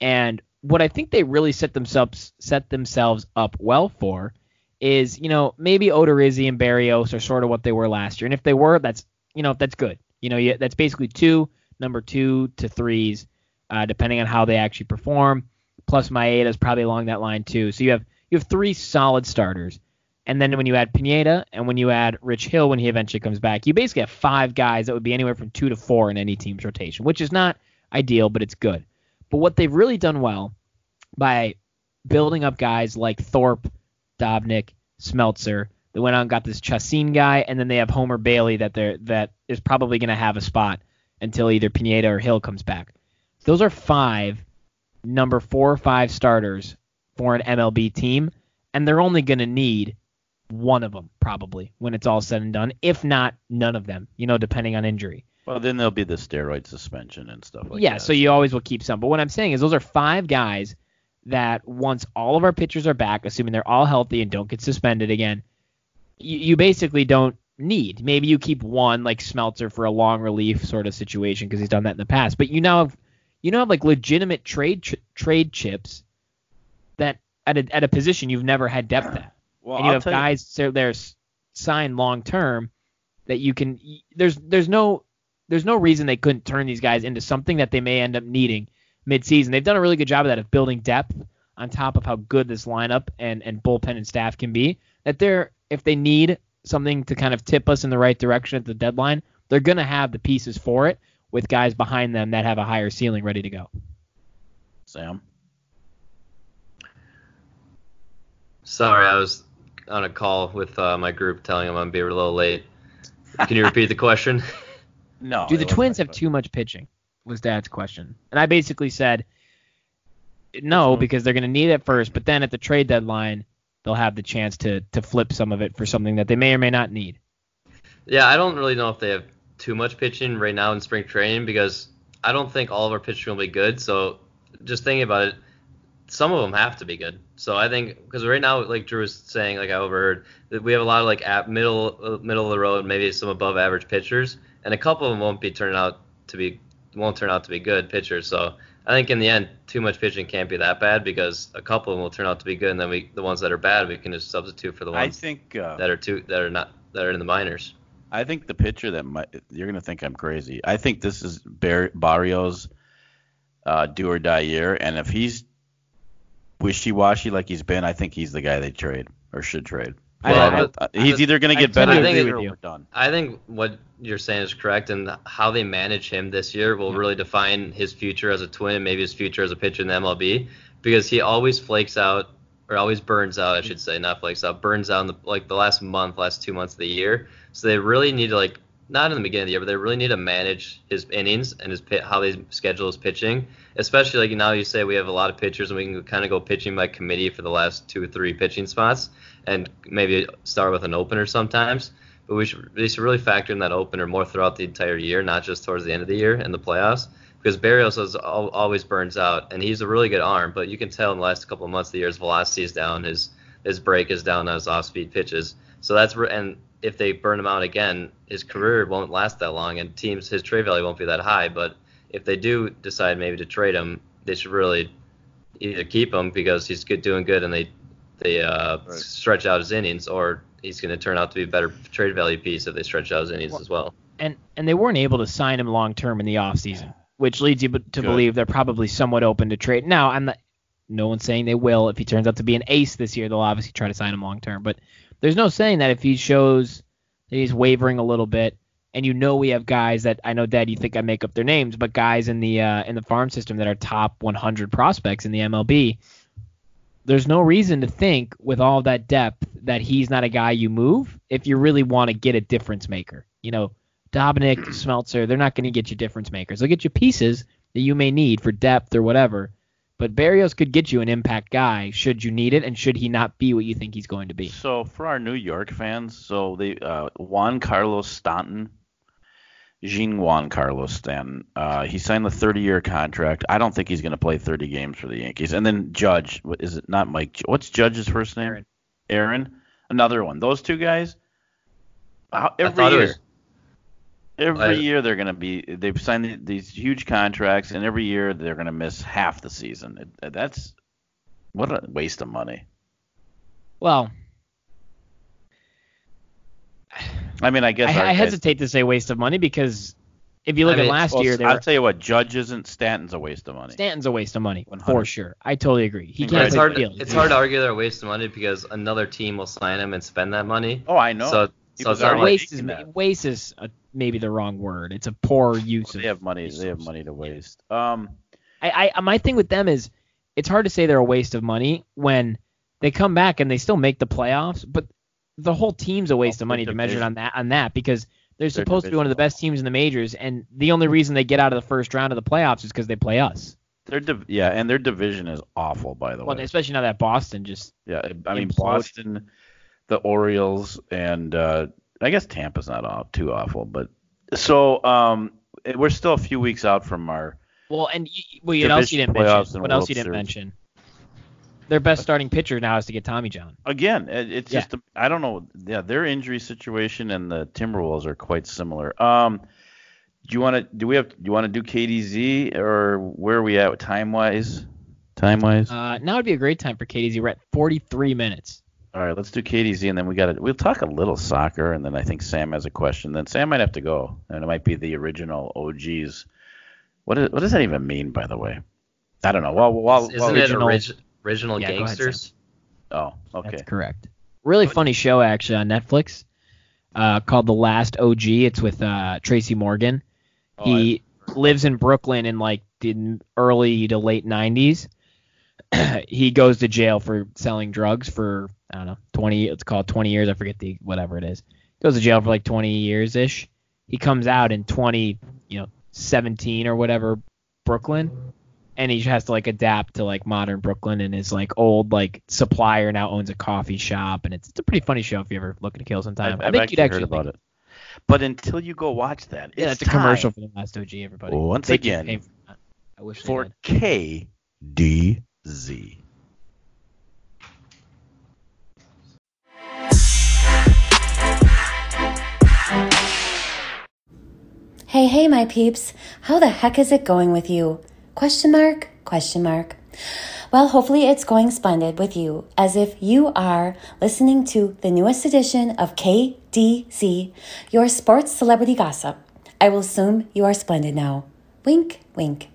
And what I think they really set themselves set themselves up well for is, you know, maybe Odorizzi and Barrios are sort of what they were last year. And if they were, that's, you know, that's good. You know, you, that's basically two, number two to threes, uh, depending on how they actually perform. Plus Maeda is probably along that line too. So you have you have three solid starters. And then when you add Pineda and when you add Rich Hill when he eventually comes back, you basically have five guys that would be anywhere from two to four in any team's rotation, which is not ideal, but it's good. But what they've really done well by building up guys like Thorpe, Dobnik, Smeltzer, they went out and got this Chacin guy, and then they have Homer Bailey that they're that is probably going to have a spot until either Pineda or Hill comes back. Those are five number four or five starters for an M L B team, and they're only going to need one of them probably when it's all said and done, if not none of them, you know, depending on injury. Well, then there'll be the steroid suspension and stuff like yeah, that. Yeah, so you always will keep some. But what I'm saying is those are five guys that once all of our pitchers are back, assuming they're all healthy and don't get suspended again, you, you basically don't need. Maybe you keep one like Smeltzer for a long relief sort of situation because he's done that in the past. But you now have you now have like legitimate trade tr- trade chips that at a, at a position you've never had depth at. Well, and you I'll have guys so there's signed long term that you can there's there's no there's no reason they couldn't turn these guys into something that they may end up needing midseason. They've done a really good job of that, of building depth on top of how good this lineup and, and bullpen and staff can be. That they're if they need something to kind of tip us in the right direction at the deadline, they're gonna have the pieces for it with guys behind them that have a higher ceiling ready to go. Sam. Sorry, I was on a call with uh, my group telling them I'm being a little late. Can you repeat the question? No. Do the Twins have too much pitching? Was Dad's question. And I basically said no, because they're going to need it first, but then at the trade deadline, they'll have the chance to to flip some of it for something that they may or may not need. Yeah, I don't really know if they have too much pitching right now in spring training because I don't think all of our pitching will be good. So just thinking about it, some of them have to be good. So I think because right now, like Drew was saying, like I overheard, that we have a lot of like at middle middle of the road, maybe some above average pitchers, and a couple of them won't be turning out to be won't turn out to be good pitchers. So I think in the end, too much pitching can't be that bad because a couple of them will turn out to be good, and then we the ones that are bad we can just substitute for the ones I think, uh, that are too that are not that are in the minors. I think the pitcher that might, you're gonna think I'm crazy. I think this is Bar- Barrios' uh, do or die year, and if he's wishy-washy like he's been, I think he's the guy they trade or should trade. Well, I, I, I, he's either going to get better or we're done. I think what you're saying is correct, and how they manage him this year will yeah. really define his future as a Twin and maybe his future as a pitcher in the M L B, because he always flakes out or always burns out, I should say, not flakes out, burns out in the, like the last month, last two months of the year. So they really need to like not in the beginning of the year, but they really need to manage his innings and his pit, how they schedule his pitching. Especially like now you say we have a lot of pitchers and we can kind of go pitching by committee for the last two or three pitching spots and maybe start with an opener sometimes. But we should, we should really factor in that opener more throughout the entire year, not just towards the end of the year and the playoffs. Because Barrios is, always burns out, and he's a really good arm, but you can tell in the last couple of months of the year his velocity is down, his his break is down on his off-speed pitches. So that's where, and if they burn him out again, his career won't last that long, and teams, his trade value won't be that high. But if they do decide maybe to trade him, they should really either keep him because he's good, doing good, and they they uh, right. stretch out his innings, or he's going to turn out to be a better trade value piece if they stretch out his innings well, as well. And and they weren't able to sign him long-term in the offseason, which leads you to Good. believe they're probably somewhat open to trade. Now, I'm not, no one's saying they will. If he turns out to be an ace this year, they'll obviously try to sign him long-term. But there's no saying that if he shows that he's wavering a little bit, and you know we have guys that, I know, Dad, you think I make up their names, but guys in the uh, in the farm system that are top one hundred prospects in the M L B, there's no reason to think with all that depth that he's not a guy you move if you really want to get a difference maker. You know, Dobnik, Smeltzer, they're not going to get you difference makers. They'll get you pieces that you may need for depth or whatever, but Barrios could get you an impact guy should you need it and should he not be what you think he's going to be. So for our New York fans, so they, uh, Juan Carlos Stanton, Jean Juan Carlos Stanton, uh, he signed the thirty-year contract. I don't think he's going to play thirty games for the Yankees. And then Judge, what is it not Mike? What's Judge's first name? Aaron. Aaron, another one. Those two guys, how, every year. It was- Every I, year they're going to be – they've signed these huge contracts, and every year they're going to miss half the season. That's – what a waste of money. Well, I mean, I guess – I, I hesitate guys, to say waste of money because if you look I mean, at last well, year – I'll tell you what. Judge isn't – Stanton's a waste of money. Stanton's a waste of money one hundred for sure. I totally agree. He can't it's hard, it's hard to argue they're a waste of money because another team will sign him and spend that money. Oh, I know. So, so it's waste is, waste is a – maybe the wrong word. It's a poor use. Well, they have money. Resources. They have money to waste. Um, I, I, my thing with them is it's hard to say they're a waste of money when they come back and they still make the playoffs, but the whole team's a waste of money to measure it on that on that because they're supposed to be one of the best teams in the majors, and the only reason they get out of the first round of the playoffs is because they play us. Their div- yeah, and their division is awful, by the well, way. Especially now that Boston just yeah, I mean imploded. Boston, the Orioles, and. Uh, I guess Tampa's not all, too awful, but so um, we're still a few weeks out from our. Well, and you, well, you else you didn't mention. What else you didn't Series. mention? Their best starting pitcher now is to get Tommy John. Again, it's yeah. just a, I don't know. Yeah, their injury situation and the Timberwolves are quite similar. Um, do you want to? Do we have? Do you want to do K D Z or where are we at time wise? Time wise. Uh, now would be a great time for K D Z. We're at forty-three minutes. All right, let's do K D Z, and then we got to, we'll talk a little soccer, and then I think Sam has a question. Then Sam might have to go, and it might be the original O Gs. What, is, what does that even mean, by the way? I don't know. Well, well, Isn't well, it original, orig- original yeah, gangsters? Ahead, oh, okay. That's correct. Really funny show, actually, on Netflix uh, called The Last O G. It's with uh, Tracy Morgan. Oh, he lives in Brooklyn in, like, the early to late nineties. He goes to jail for selling drugs for, I don't know, twenty, it's called twenty years. I forget the, whatever it is. Goes to jail for like twenty years ish. He comes out in twenty, you know, seventeen or whatever, Brooklyn. And he has to like adapt to like modern Brooklyn, and his like old like supplier now owns a coffee shop. And it's, it's a pretty funny show if you ever looking to kill some time. I've, I think I've you'd actually heard about it. But until you go watch that, it's yeah, that's a time. Commercial for The Last O G, everybody. Once Thank again, for, I wish for K D. Z. Hey, hey, my peeps. How the heck is it going with you? Question mark, question mark. Well, hopefully it's going splendid with you, as if you are listening to the newest edition of K D Z, your sports celebrity gossip. I will assume you are splendid now. Wink, wink.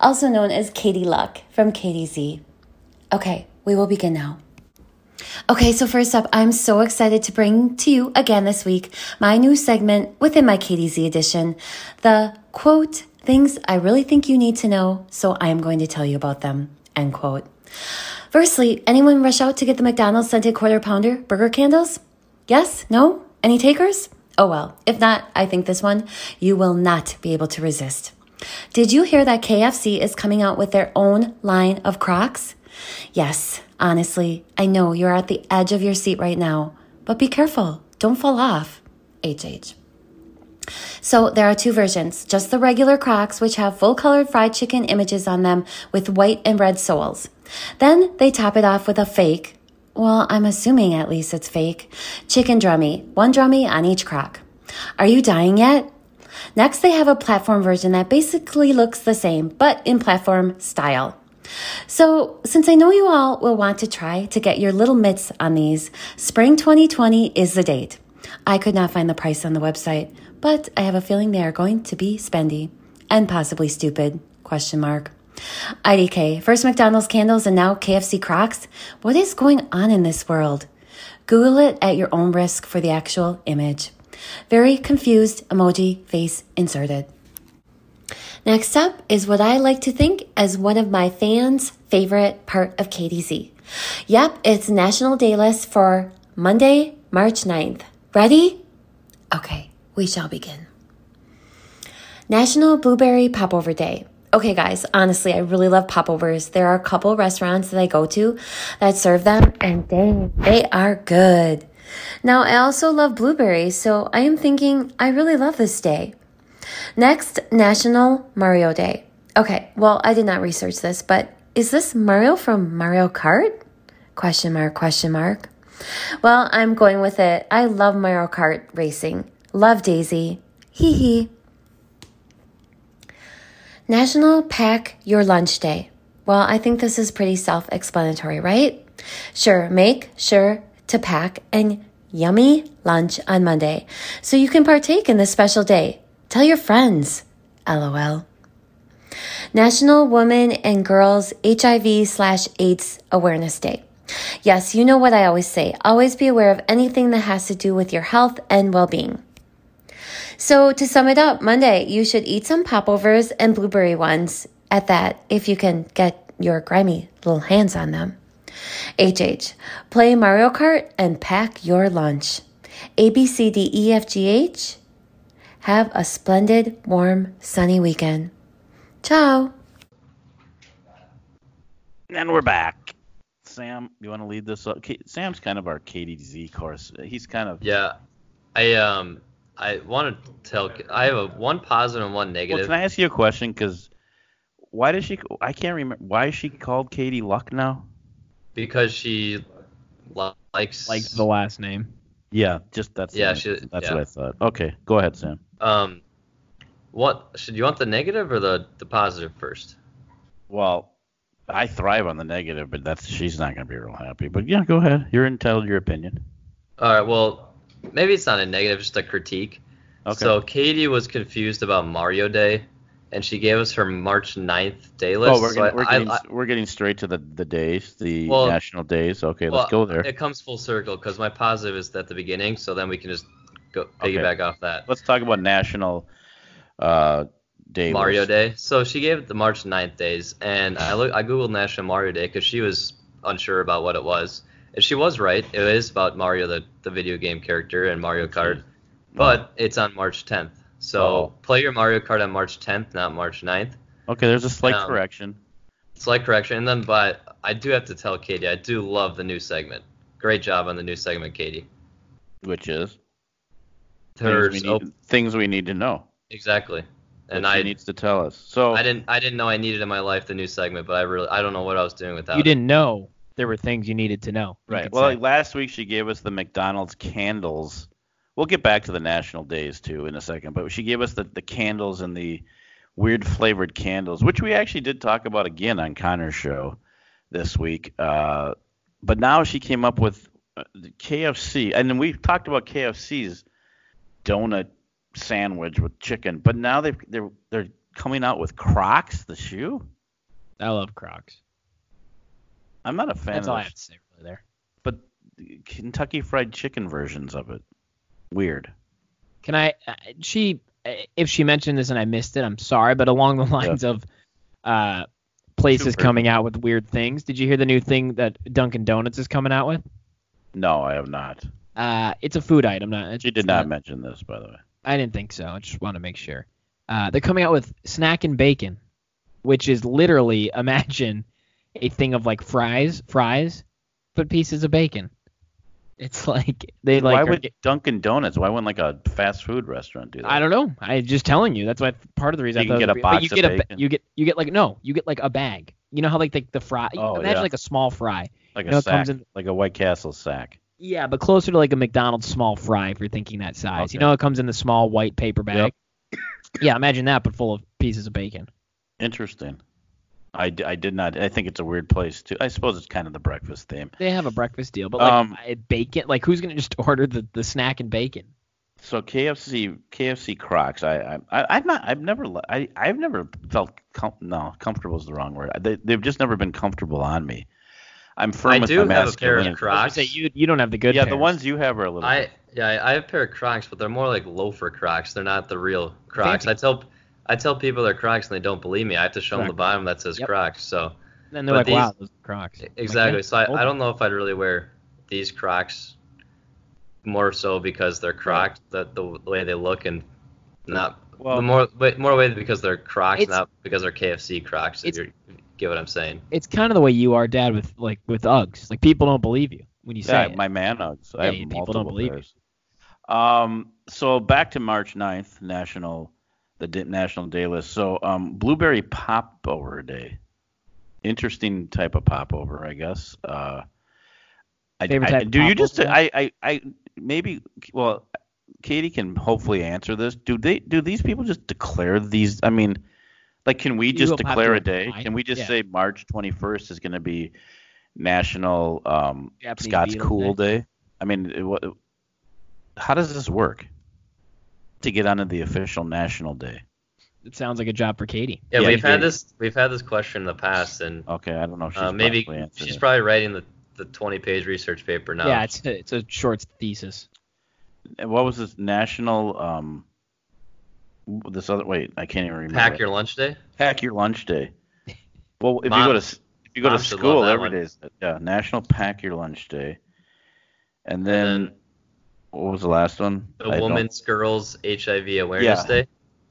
Also known as Katie Luck from K D Z. Okay, we will begin now. Okay, so first up, I'm so excited to bring to you again this week my new segment within my K D Z edition, the quote, things I really think you need to know, so I am going to tell you about them, end quote. Firstly, anyone rush out to get the McDonald's scented quarter pounder burger candles? Yes? No? Any takers? Oh well, if not, I think this one you will not be able to resist. Did you hear that K F C is coming out with their own line of Crocs? Yes, honestly, I know you're at the edge of your seat right now, but be careful. Don't fall off. H H. So there are two versions, just the regular Crocs, which have full-colored fried chicken images on them with white and red soles. Then they top it off with a fake, well, I'm assuming at least it's fake, chicken drummy, one drummy on each Croc. Are you dying yet? Next, they have a platform version that basically looks the same, but in platform style. So since I know you all will want to try to get your little mitts on these, spring twenty twenty is the date. I could not find the price on the website, but I have a feeling they are going to be spendy and possibly stupid, question mark. I D K, first McDonald's candles and now K F C Crocs. What is going on in this world? Google it at your own risk for the actual image. Very confused emoji face inserted. Next up is what I like to think as one of my fans' favorite part of K D Z. Yep, it's National Day List for Monday, March ninth. Ready? Okay, we shall begin. National Blueberry Popover Day. Okay, guys, honestly, I really love popovers. There are a couple restaurants that I go to that serve them, and dang, they are good. Now, I also love blueberries, so I am thinking I really love this day. Next, National Mario Day. Okay, well, I did not research this, but is this Mario from Mario Kart? Question mark, question mark. Well, I'm going with it. I love Mario Kart racing. Love Daisy. Hee hee. National Pack Your Lunch Day. Well, I think this is pretty self-explanatory, right? Sure, make sure to pack an yummy lunch on Monday so you can partake in this special day. Tell your friends. LOL. National Women and Girls H I V slash AIDS Awareness Day. Yes, you know what I always say. Always be aware of anything that has to do with your health and well-being. So to sum it up, Monday, you should eat some popovers and blueberry ones at that if you can get your grimy little hands on them. H H, play Mario Kart and pack your lunch. A B C D E F G H, have a splendid, warm, sunny weekend. Ciao. And we're back. Sam, you want to lead this up? K- Sam's kind of our K D Z course. He's kind of yeah. I um I want to tell. I have a one positive and one negative. Well, can I ask you a question? Because why does she? I can't remember. Why is she called Katie Luck now? Because she likes likes the last name. Yeah, just that's yeah. She, that's yeah. what I thought. Okay, go ahead, Sam. Um, what should you want the negative or the the positive first? Well, I thrive on the negative, but that's she's not going to be real happy. But yeah, go ahead. You're entitled to your opinion. All right. Well, maybe it's not a negative, just a critique. Okay. So Katie was confused about Mario Day, and she gave us her March ninth day list. Oh, we're, so getting, I, we're, getting, I, I, we're getting straight to the, the days, the well, national days. Okay, well, let's go there. It comes full circle because my positive is at the beginning, so then we can just go piggyback okay. off that. Let's talk about national uh Day Mario list. Day. So she gave it the March ninth days, and I look, I googled National Mario Day because she was unsure about what it was. And she was right. It is about Mario, the, the video game character, and Mario Kart, but it's on March tenth. So oh. play your Mario Kart on March tenth, not March ninth. Okay, there's a slight um, correction. Slight correction, and then but I do have to tell Katie, I do love the new segment. Great job on the new segment, Katie. Which is? Third, things, we need, things we need to know. Exactly. And I needs to tell us. So I didn't. I didn't know I needed in my life the new segment, but I really. I don't know what I was doing without. You didn't it. know there were things you needed to know. Right. Well, like last week she gave us the McDonald's candles. We'll get back to the national days too in a second, but she gave us the, the candles and the weird flavored candles, which we actually did talk about again on Connor's show this week. Uh, but now she came up with K F C, and then we've talked about K F C's donut sandwich with chicken, but now they've they're they're coming out with Crocs, the shoe. I love Crocs. I'm not a fan. That's of all I have to say really there. But Kentucky Fried Chicken versions of it, weird. Can I? She, if she mentioned this and I missed it, I'm sorry. But along the lines yeah. of uh, places Super. coming out with weird things, did you hear the new thing that Dunkin' Donuts is coming out with? No, I have not. Uh, it's a food item. Not. She did not, not mention this, by the way. I didn't think so. I just want to make sure. Uh, they're coming out with snack and bacon, which is literally, imagine a thing of like fries, fries, but pieces of bacon. It's like they like. Why would Dunkin' Donuts? Why wouldn't like a fast food restaurant do that? I don't know. I'm just telling you. That's why part of the reason. You I can get a box but you of get bacon. A, you get you get like no, you get like a bag. You know how like the, the fry. Oh, imagine yeah. like a small fry. Like you know, a sack. Comes in, like a White Castle sack. Yeah, but closer to like a McDonald's small fry if you're thinking that size. Okay. You know, it comes in the small white paper bag. Yep. Yeah, imagine that, but full of pieces of bacon. Interesting. I, I did not. I think it's a weird place too. I suppose it's kind of the breakfast theme. They have a breakfast deal, but like um, bacon, like who's gonna just order the, the snack and bacon? So K F C K F C Crocs. I I I'm not. I've never. I I've never felt com- no comfortable is the wrong word. They they've just never been comfortable on me. I'm firm I with my masculinity. I do have a pair of Crocs. Say you you don't have the good. Yeah, pairs. The ones you have are a little. I yeah I have a pair of Crocs, but they're more like loafer Crocs. They're not the real Crocs. Fancy. I tell. I tell people they're Crocs and they don't believe me. I have to show Crocs. Them the bottom that says yep. Crocs. So and they're but like, these, wow, those are Crocs. Exactly. Like, so I, I don't know if I'd really wear these Crocs more so because they're Crocs, the, the way they look, and not well, more more way because they're Crocs, not because they're K F C Crocs. If you get what I'm saying? It's kind of the way you are, Dad, with like with Uggs. Like people don't believe you when you yeah, say my it. Man Uggs. I yeah, have people multiple don't believe pairs. You. Um. So back to March ninth, National. The National Day List. So um, Blueberry Popover Day. Interesting type of popover, I guess. Uh, I, Favorite I, type do you just? I, I, I maybe. Well, Katie can hopefully answer this. Do they? Do these people just declare these? I mean, like, can we just declare a day? Online. Can we just yeah. say March twenty-first is going to be National um, Scott's Cool Day? Day? I mean, it, what, how does this work? To get onto the official national day. It sounds like a job for Katie. Yeah, yeah we've had did. this we've had this question in the past, and okay, I don't know if she's uh, maybe she's it. probably writing the, the twenty page research paper now. Yeah, it's a, it's a short thesis. What was this national um this other wait I can't even remember. Pack your lunch day. Pack your lunch day. Well, if Mom, you go to if you go Mom to school every one. Day, is, yeah, National Pack Your Lunch Day, and then. And then what was the last one? The I Women's don't... Girls H I V Awareness yeah. Day.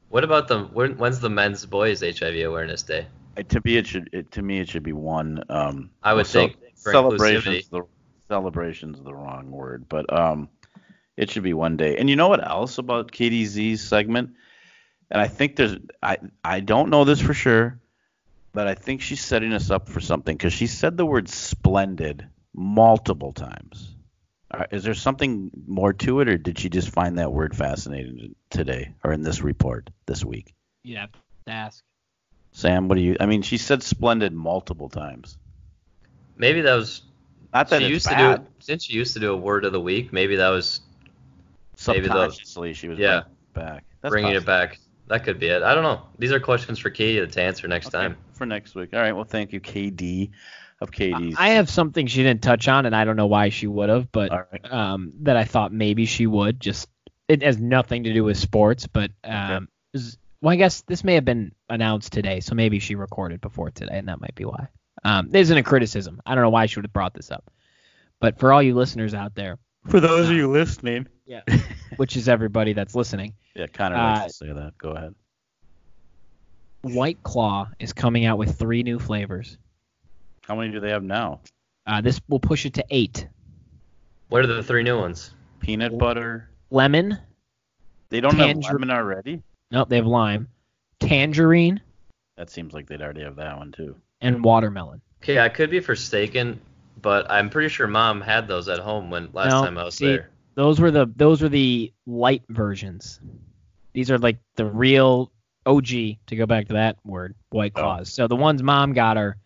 What about the when, when's the Men's Boys H I V Awareness Day? I, to me, it should it, to me it should be one. Um, I would so, think for celebrations. The, celebrations the wrong word, but um, it should be one day. And you know what else about K D Z's segment? And I think there's I I don't know this for sure, but I think she's setting us up for something because she said the word splendid multiple times. Is there something more to it, or did she just find that word fascinating today or in this report this week? You'd have to ask. Sam, what do you – I mean, she said splendid multiple times. Maybe that was – Not that she it's used bad. To do, since she used to do a word of the week, maybe that was – Subconsciously maybe that was, she was yeah, bringing it back. That's bringing possible. It back. That could be it. I don't know. These are questions for Katie to answer next okay, time. For next week. All right. Well, thank you, K D. Of Katie's. I have something she didn't touch on, and I don't know why she would have, but right. um, that I thought maybe she would. Just it has nothing to do with sports, but um, okay. well, I guess this may have been announced today, so maybe she recorded before today, and that might be why. Um, this isn't a criticism. I don't know why she would have brought this up, but for all you listeners out there, for those uh, of you listening, yeah, which is everybody that's listening. Yeah, Connor uh, likes to say that. Go ahead. White Claw is coming out with three new flavors. How many do they have now? Uh, this will push it to eight. What are the three new ones? Peanut butter. Lemon. They don't tanger- have lemon already? Nope, they have lime. Tangerine. That seems like they'd already have that one, too. And watermelon. Okay, I could be mistaken, but I'm pretty sure Mom had those at home when last no, time I was see, there. Those were the those were the light versions. These are like the real O G, to go back to that word, White Claws. Oh. So the ones Mom got are...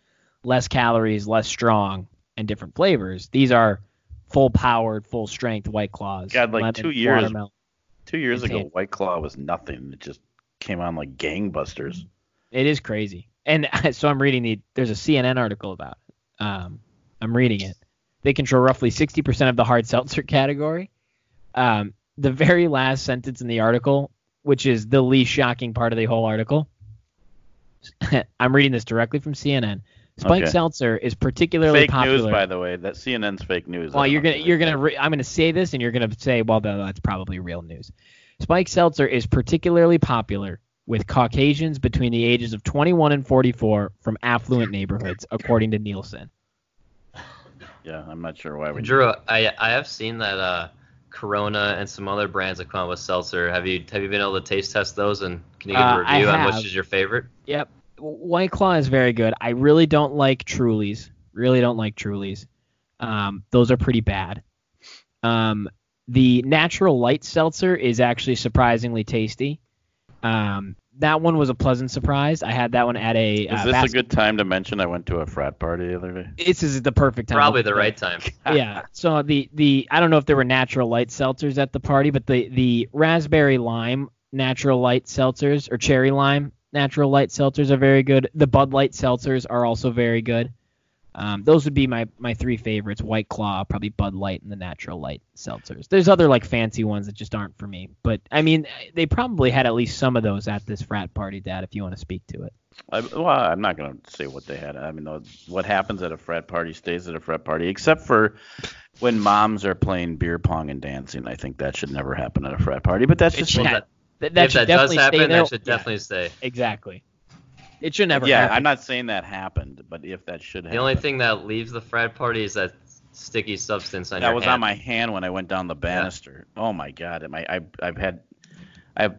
less calories, less strong, and different flavors. These are full-powered, full-strength White Claws. God, like lemon, two years two years ago, tan- White Claw was nothing. It just came on like gangbusters. It is crazy. And so I'm reading the – there's a C N N article about it. Um, I'm reading it. They control roughly sixty percent of the hard seltzer category. Um, the very last sentence in the article, which is the least shocking part of the whole article. I'm reading this directly from C N N. Spike okay. Seltzer is particularly fake popular. Fake news, by the way. That C N N's fake news. Well, you're gonna you're gonna re- I'm gonna say this, and you're gonna say, well, no, that's probably real news. Spike Seltzer is particularly popular with Caucasians between the ages of twenty-one and forty-four from affluent neighborhoods, according to Nielsen. Yeah, I'm not sure why we. Drew, I I have seen that uh, Corona and some other brands that come out with seltzer. Have you have you been able to taste test those? And can you give uh, a review on which is your favorite? Yep. White Claw is very good. I really don't like Trulies. Really don't like Trulies. Um, those are pretty bad. Um, the Natural Light Seltzer is actually surprisingly tasty. Um, that one was a pleasant surprise. I had that one at a. Uh, is this basket- a good time to mention I went to a frat party the other day? This is the perfect time. Probably the right time. Yeah. So the, the I don't know if there were Natural Light Seltzers at the party, but the the raspberry lime Natural Light Seltzers or cherry lime. Natural Light Seltzers are very good. The Bud Light Seltzers are also very good. Um, those would be my, my three favorites, White Claw, probably Bud Light, and the Natural Light Seltzers. There's other, like, fancy ones that just aren't for me. But, I mean, they probably had at least some of those at this frat party, Dad, if you want to speak to it. I, well, I'm not going to say what they had. I mean, what happens at a frat party stays at a frat party, except for when moms are playing beer pong and dancing. I think that should never happen at a frat party. But that's just – That, that if that does happen, that should definitely yeah, stay. Exactly. It should never yeah, happen. Yeah, I'm not saying that happened, but if that should happen. The only thing that leaves the frat party is that sticky substance on that your hand. That was on my hand when I went down the banister. Yeah. Oh, my God. My, I, I've had – I've.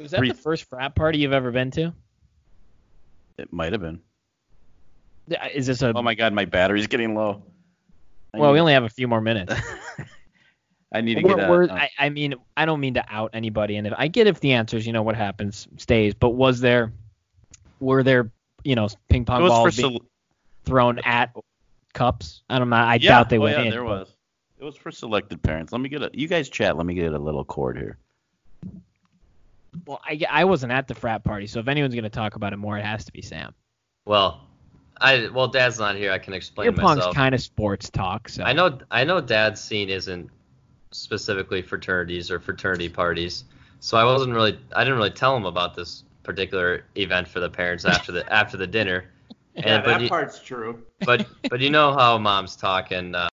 Was that re- the first frat party you've ever been to? It might have been. Is this a – Oh, my God. My battery's getting low. I well, need... we only have a few more minutes. I need to we're, get out. We're, I, I mean, I don't mean to out anybody, and if I get if the answer is, you know, what happens stays. But was there, were there, you know, ping pong balls being sele- thrown at cups? I don't know. I yeah, doubt they oh went yeah, in. Yeah, there was. It was for selected parents. Let me get a. You guys chat. Let me get a little chord here. Well, I, I wasn't at the frat party, so if anyone's going to talk about it more, it has to be Sam. Well. I well, Dad's not here. I can explain myself. Beer pong's kind of sports talk. So I know. I know. Dad's scene isn't. Specifically fraternities or fraternity parties, so I wasn't really I didn't really tell them about this particular event for the parents after the after the dinner. And, yeah, but that you, part's true. But but you know how moms talk, and uh,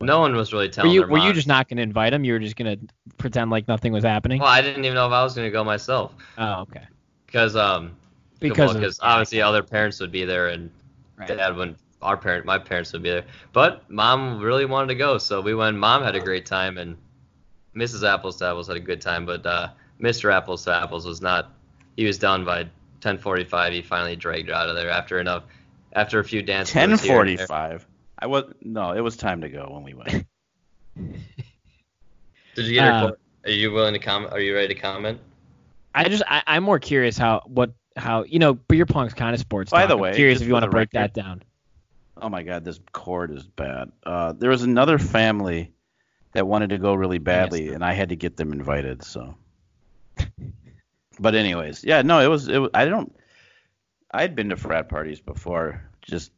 no one was really telling. Were you their were moms. You just not going to invite them? You were just going to pretend like nothing was happening? Well, I didn't even know if I was going to go myself. Oh, okay. Because um because well, of, obviously other parents would be there, and right. Dad wouldn't. Our parent, my parents would be there, but Mom really wanted to go, so we went. Mom had a great time, and Missus Apples to Apples had a good time, but uh, Mister Apples to Apples was not. He was done by ten forty-five. He finally dragged her out of there after enough, after a few dances. ten forty-five. I was no, it was time to go when we went. Did you get her? Uh, are you willing to comment? Are you ready to comment? I just, I, I'm more curious how what how you know beer pong's kind of sports. By talk. The way, I'm curious if you want to break record. That down. Oh, my God, this cord is bad. Uh, there was another family that wanted to go really badly, yes. And I had to get them invited. So, but anyways, yeah, no, it was, it was. I don't. I'd been to frat parties before, just,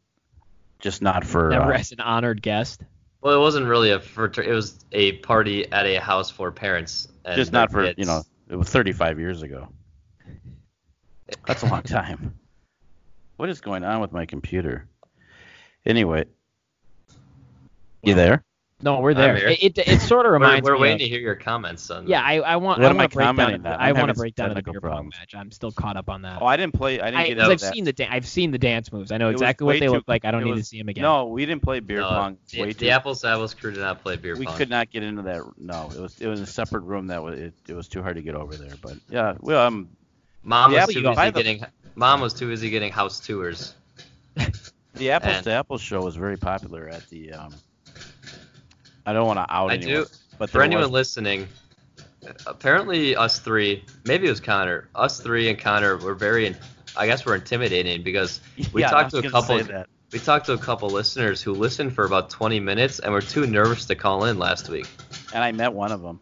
just not for. Never uh, as an honored guest. Well, it wasn't really a frater. It was a party at a house for parents. And just not for kids. You know. It was thirty-five years ago. That's a long time. What is going on with my computer? Anyway, you there? No, we're there. It, it it sort of reminds we're, we're me. We're waiting of, to hear your comments on. Yeah, I I want. What I am I commenting down, I want to break down the beer pong match. I'm still caught up on that. Oh, I didn't play. I didn't I, get out I've of that. Seen the da- I've seen the dance moves. I know it exactly what they too, look like. I don't need was, to see them again. No, we didn't play beer no, pong. The, way the Apples to Apples crew did not play beer we pong. We could not get into that. No, it was it was a separate room that was it, it was too hard to get over there. But yeah, well, um, mom was too busy getting mom was too busy getting house tours. The Apples and to Apples show was very popular at the. Um, I don't want to out I anyone. Do, but for anyone was... listening, apparently us three, maybe it was Connor, us three and Connor were very, I guess we're intimidating because we yeah, talked to a couple. We talked to a couple listeners who listened for about twenty minutes and were too nervous to call in last week. And I met one of them.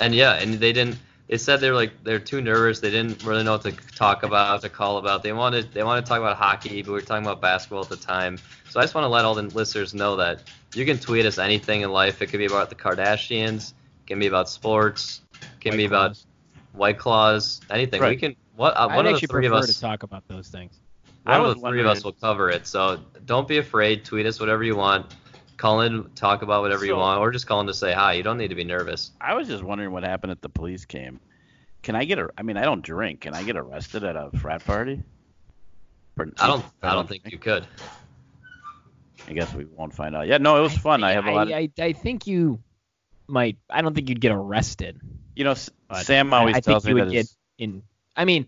And yeah, and they didn't. It said they were like they're too nervous. They didn't really know what to talk about, to call about. They wanted they wanted to talk about hockey, but we were talking about basketball at the time. So I just want to let all the listeners know that you can tweet us anything in life. It could be about the Kardashians, it can be about sports, it can White be about claws. White Claws, anything. Right. We can what uh, one of the three of us to talk about those things. One I of the three wondering. of us will cover it, so don't be afraid. Tweet us whatever you want. Call in, talk about whatever so, you want, or just call in to say hi. You don't need to be nervous. I was just wondering what happened at the police came. Can I get a? I mean, I don't drink. Can I get arrested at a frat party? For, I don't. I, I don't think drink? you could. I guess we won't find out. Yeah, no, it was I fun. Think, I have a lot. Of, I, I think you might. I don't think you'd get arrested. You know, but Sam always I, tells I think me you would that. Get in, I mean,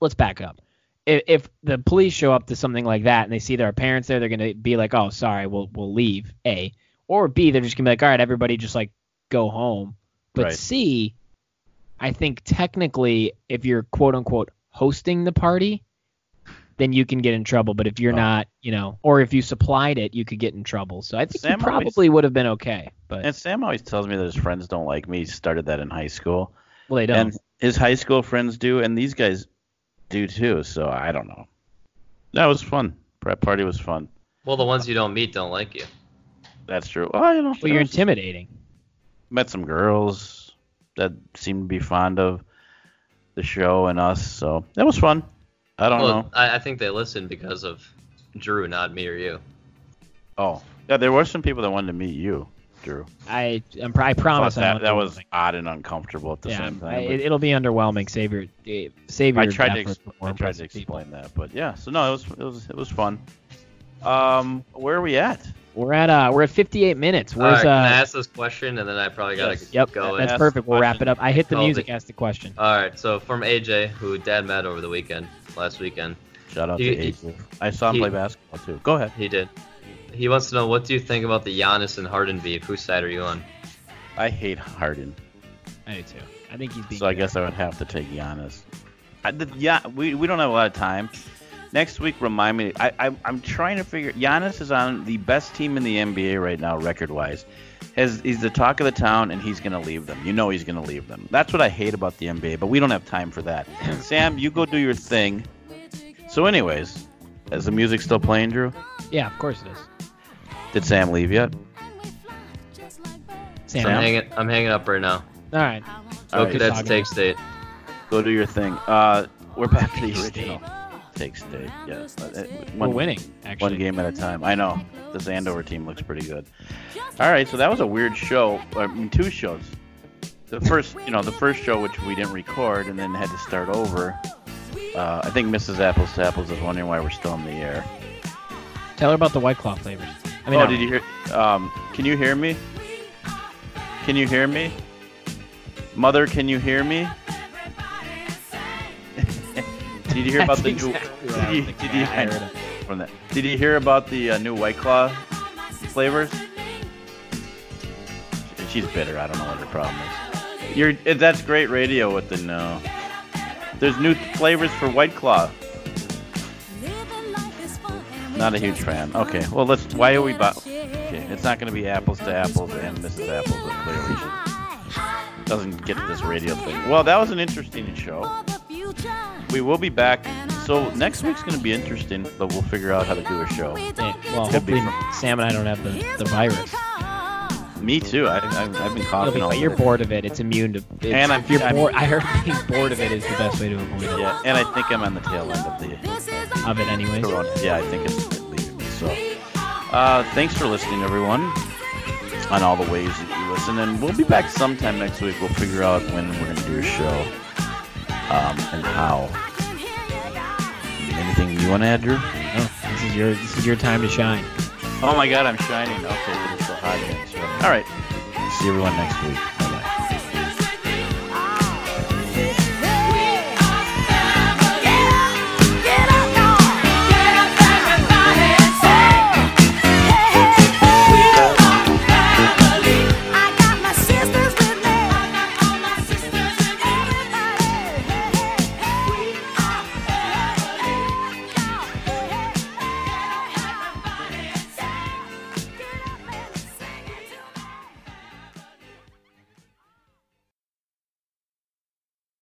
let's back up. If, if the police show up to something like that and they see there are parents there, they're gonna be like, "Oh, sorry, we'll we'll leave." A or B, they're just gonna be like, "All right, everybody, just like go home." But right. C, I think technically, if you're quote unquote hosting the party, then you can get in trouble. But if you're oh. not, you know, or if you supplied it, you could get in trouble. So I think Sam you probably always, would have been okay. But and Sam always tells me that his friends don't like me. He started that in high school. Well, they don't. And his high school friends do, and these guys do too. So I don't know. That was fun. Prep party was fun. Well, the ones you don't meet don't like you. That's true. Well, I don't know. Well, you're intimidating. Met some girls that seemed to be fond of the show and us, so that was fun. I don't well, know. I, I think they listened because of Drew, not me or you. Oh, yeah. There were some people that wanted to meet you, Drew. I I'm, I promise. That, I that was odd and uncomfortable at the yeah, same time. I, it, it'll be underwhelming. Save your save your. I tried to exp- I tried to explain people. that, but yeah. So no, it was it was it was fun. Um, where are we at? We're at uh we're at fifty-eight minutes. Where's, All right, can uh, I ask this question and then I probably gotta yes, yep, go. That's perfect. We'll wrap it up. I hit the music. Ask the question. All right. So from A J, who Dad met over the weekend. Last weekend. Shout out he, to A J. He, I saw him he, play basketball too. Go ahead. He did. He wants to know, what do you think about the Giannis and Harden beef? Whose side are you on? I hate Harden. I do too. I think he's being. So there. I guess I would have to take Giannis. I, the, yeah, we we don't have a lot of time. Next week, remind me. I, I I'm trying to figure. Giannis is on the best team in the N B A right now, record-wise. Has he's the talk of the town, and he's gonna leave them. You know he's gonna leave them. That's what I hate about the N B A. But we don't have time for that. Sam, you go do your thing. So, anyways, is the music still playing, Drew? Yeah, of course it is. Did Sam leave yet? Sam, Sam? I'm, hanging, I'm hanging up right now. All right. All okay, right. That's the Take State. Go do your thing. Uh, we're back to the original. Takes day, yes. One, We're winning, actually. One game at a time. I know. This Andover team looks pretty good. All right, so that was a weird show. I mean, two shows. The first, you know, the first show, which we didn't record and then had to start over. Uh, I think Missus Apples to Apples is wondering why we're still in the air. Tell her about the White Claw flavors. I mean, oh, no. Did you hear? Um, can you hear me? Can you hear me? Mother, can you hear me? Did you hear about That's the exactly new? Did you, did you, I heard it. From that. Did you hear about the uh, new White Claw flavors? She's bitter. I don't know what her problem is. You're. That's great radio with the no. There's new flavors for White Claw. Not a huge fan. Okay. Well, let's. Why are we? Bo- okay. It's not going to be Apples to Apples and Missus Apples. But clearly, she doesn't get this radio thing. Well, that was an interesting show. We will be back. So next week's going to be interesting, but we'll figure out how to do a show. Yeah, well, hopefully Sam and I don't have the, the virus. Me too. I, I, I've been coughing all day. You're bored of it. It's immune to... It's, and I'm, if you're I'm, bored, I heard being bored of it is the best way to avoid it. Yeah, and I think I'm on the tail end of the... Of it anyways. Corona. Yeah, I think it's leaving me. So, uh, thanks for listening, everyone, on all the ways that you listen. And we'll be back sometime next week. We'll figure out when we're going to do a show. Um, and how. Anything you want to add, Drew? No, this is your this is your time to shine. Oh my God, I'm shining. Okay, but it's so hot here. So. All right, see everyone next week.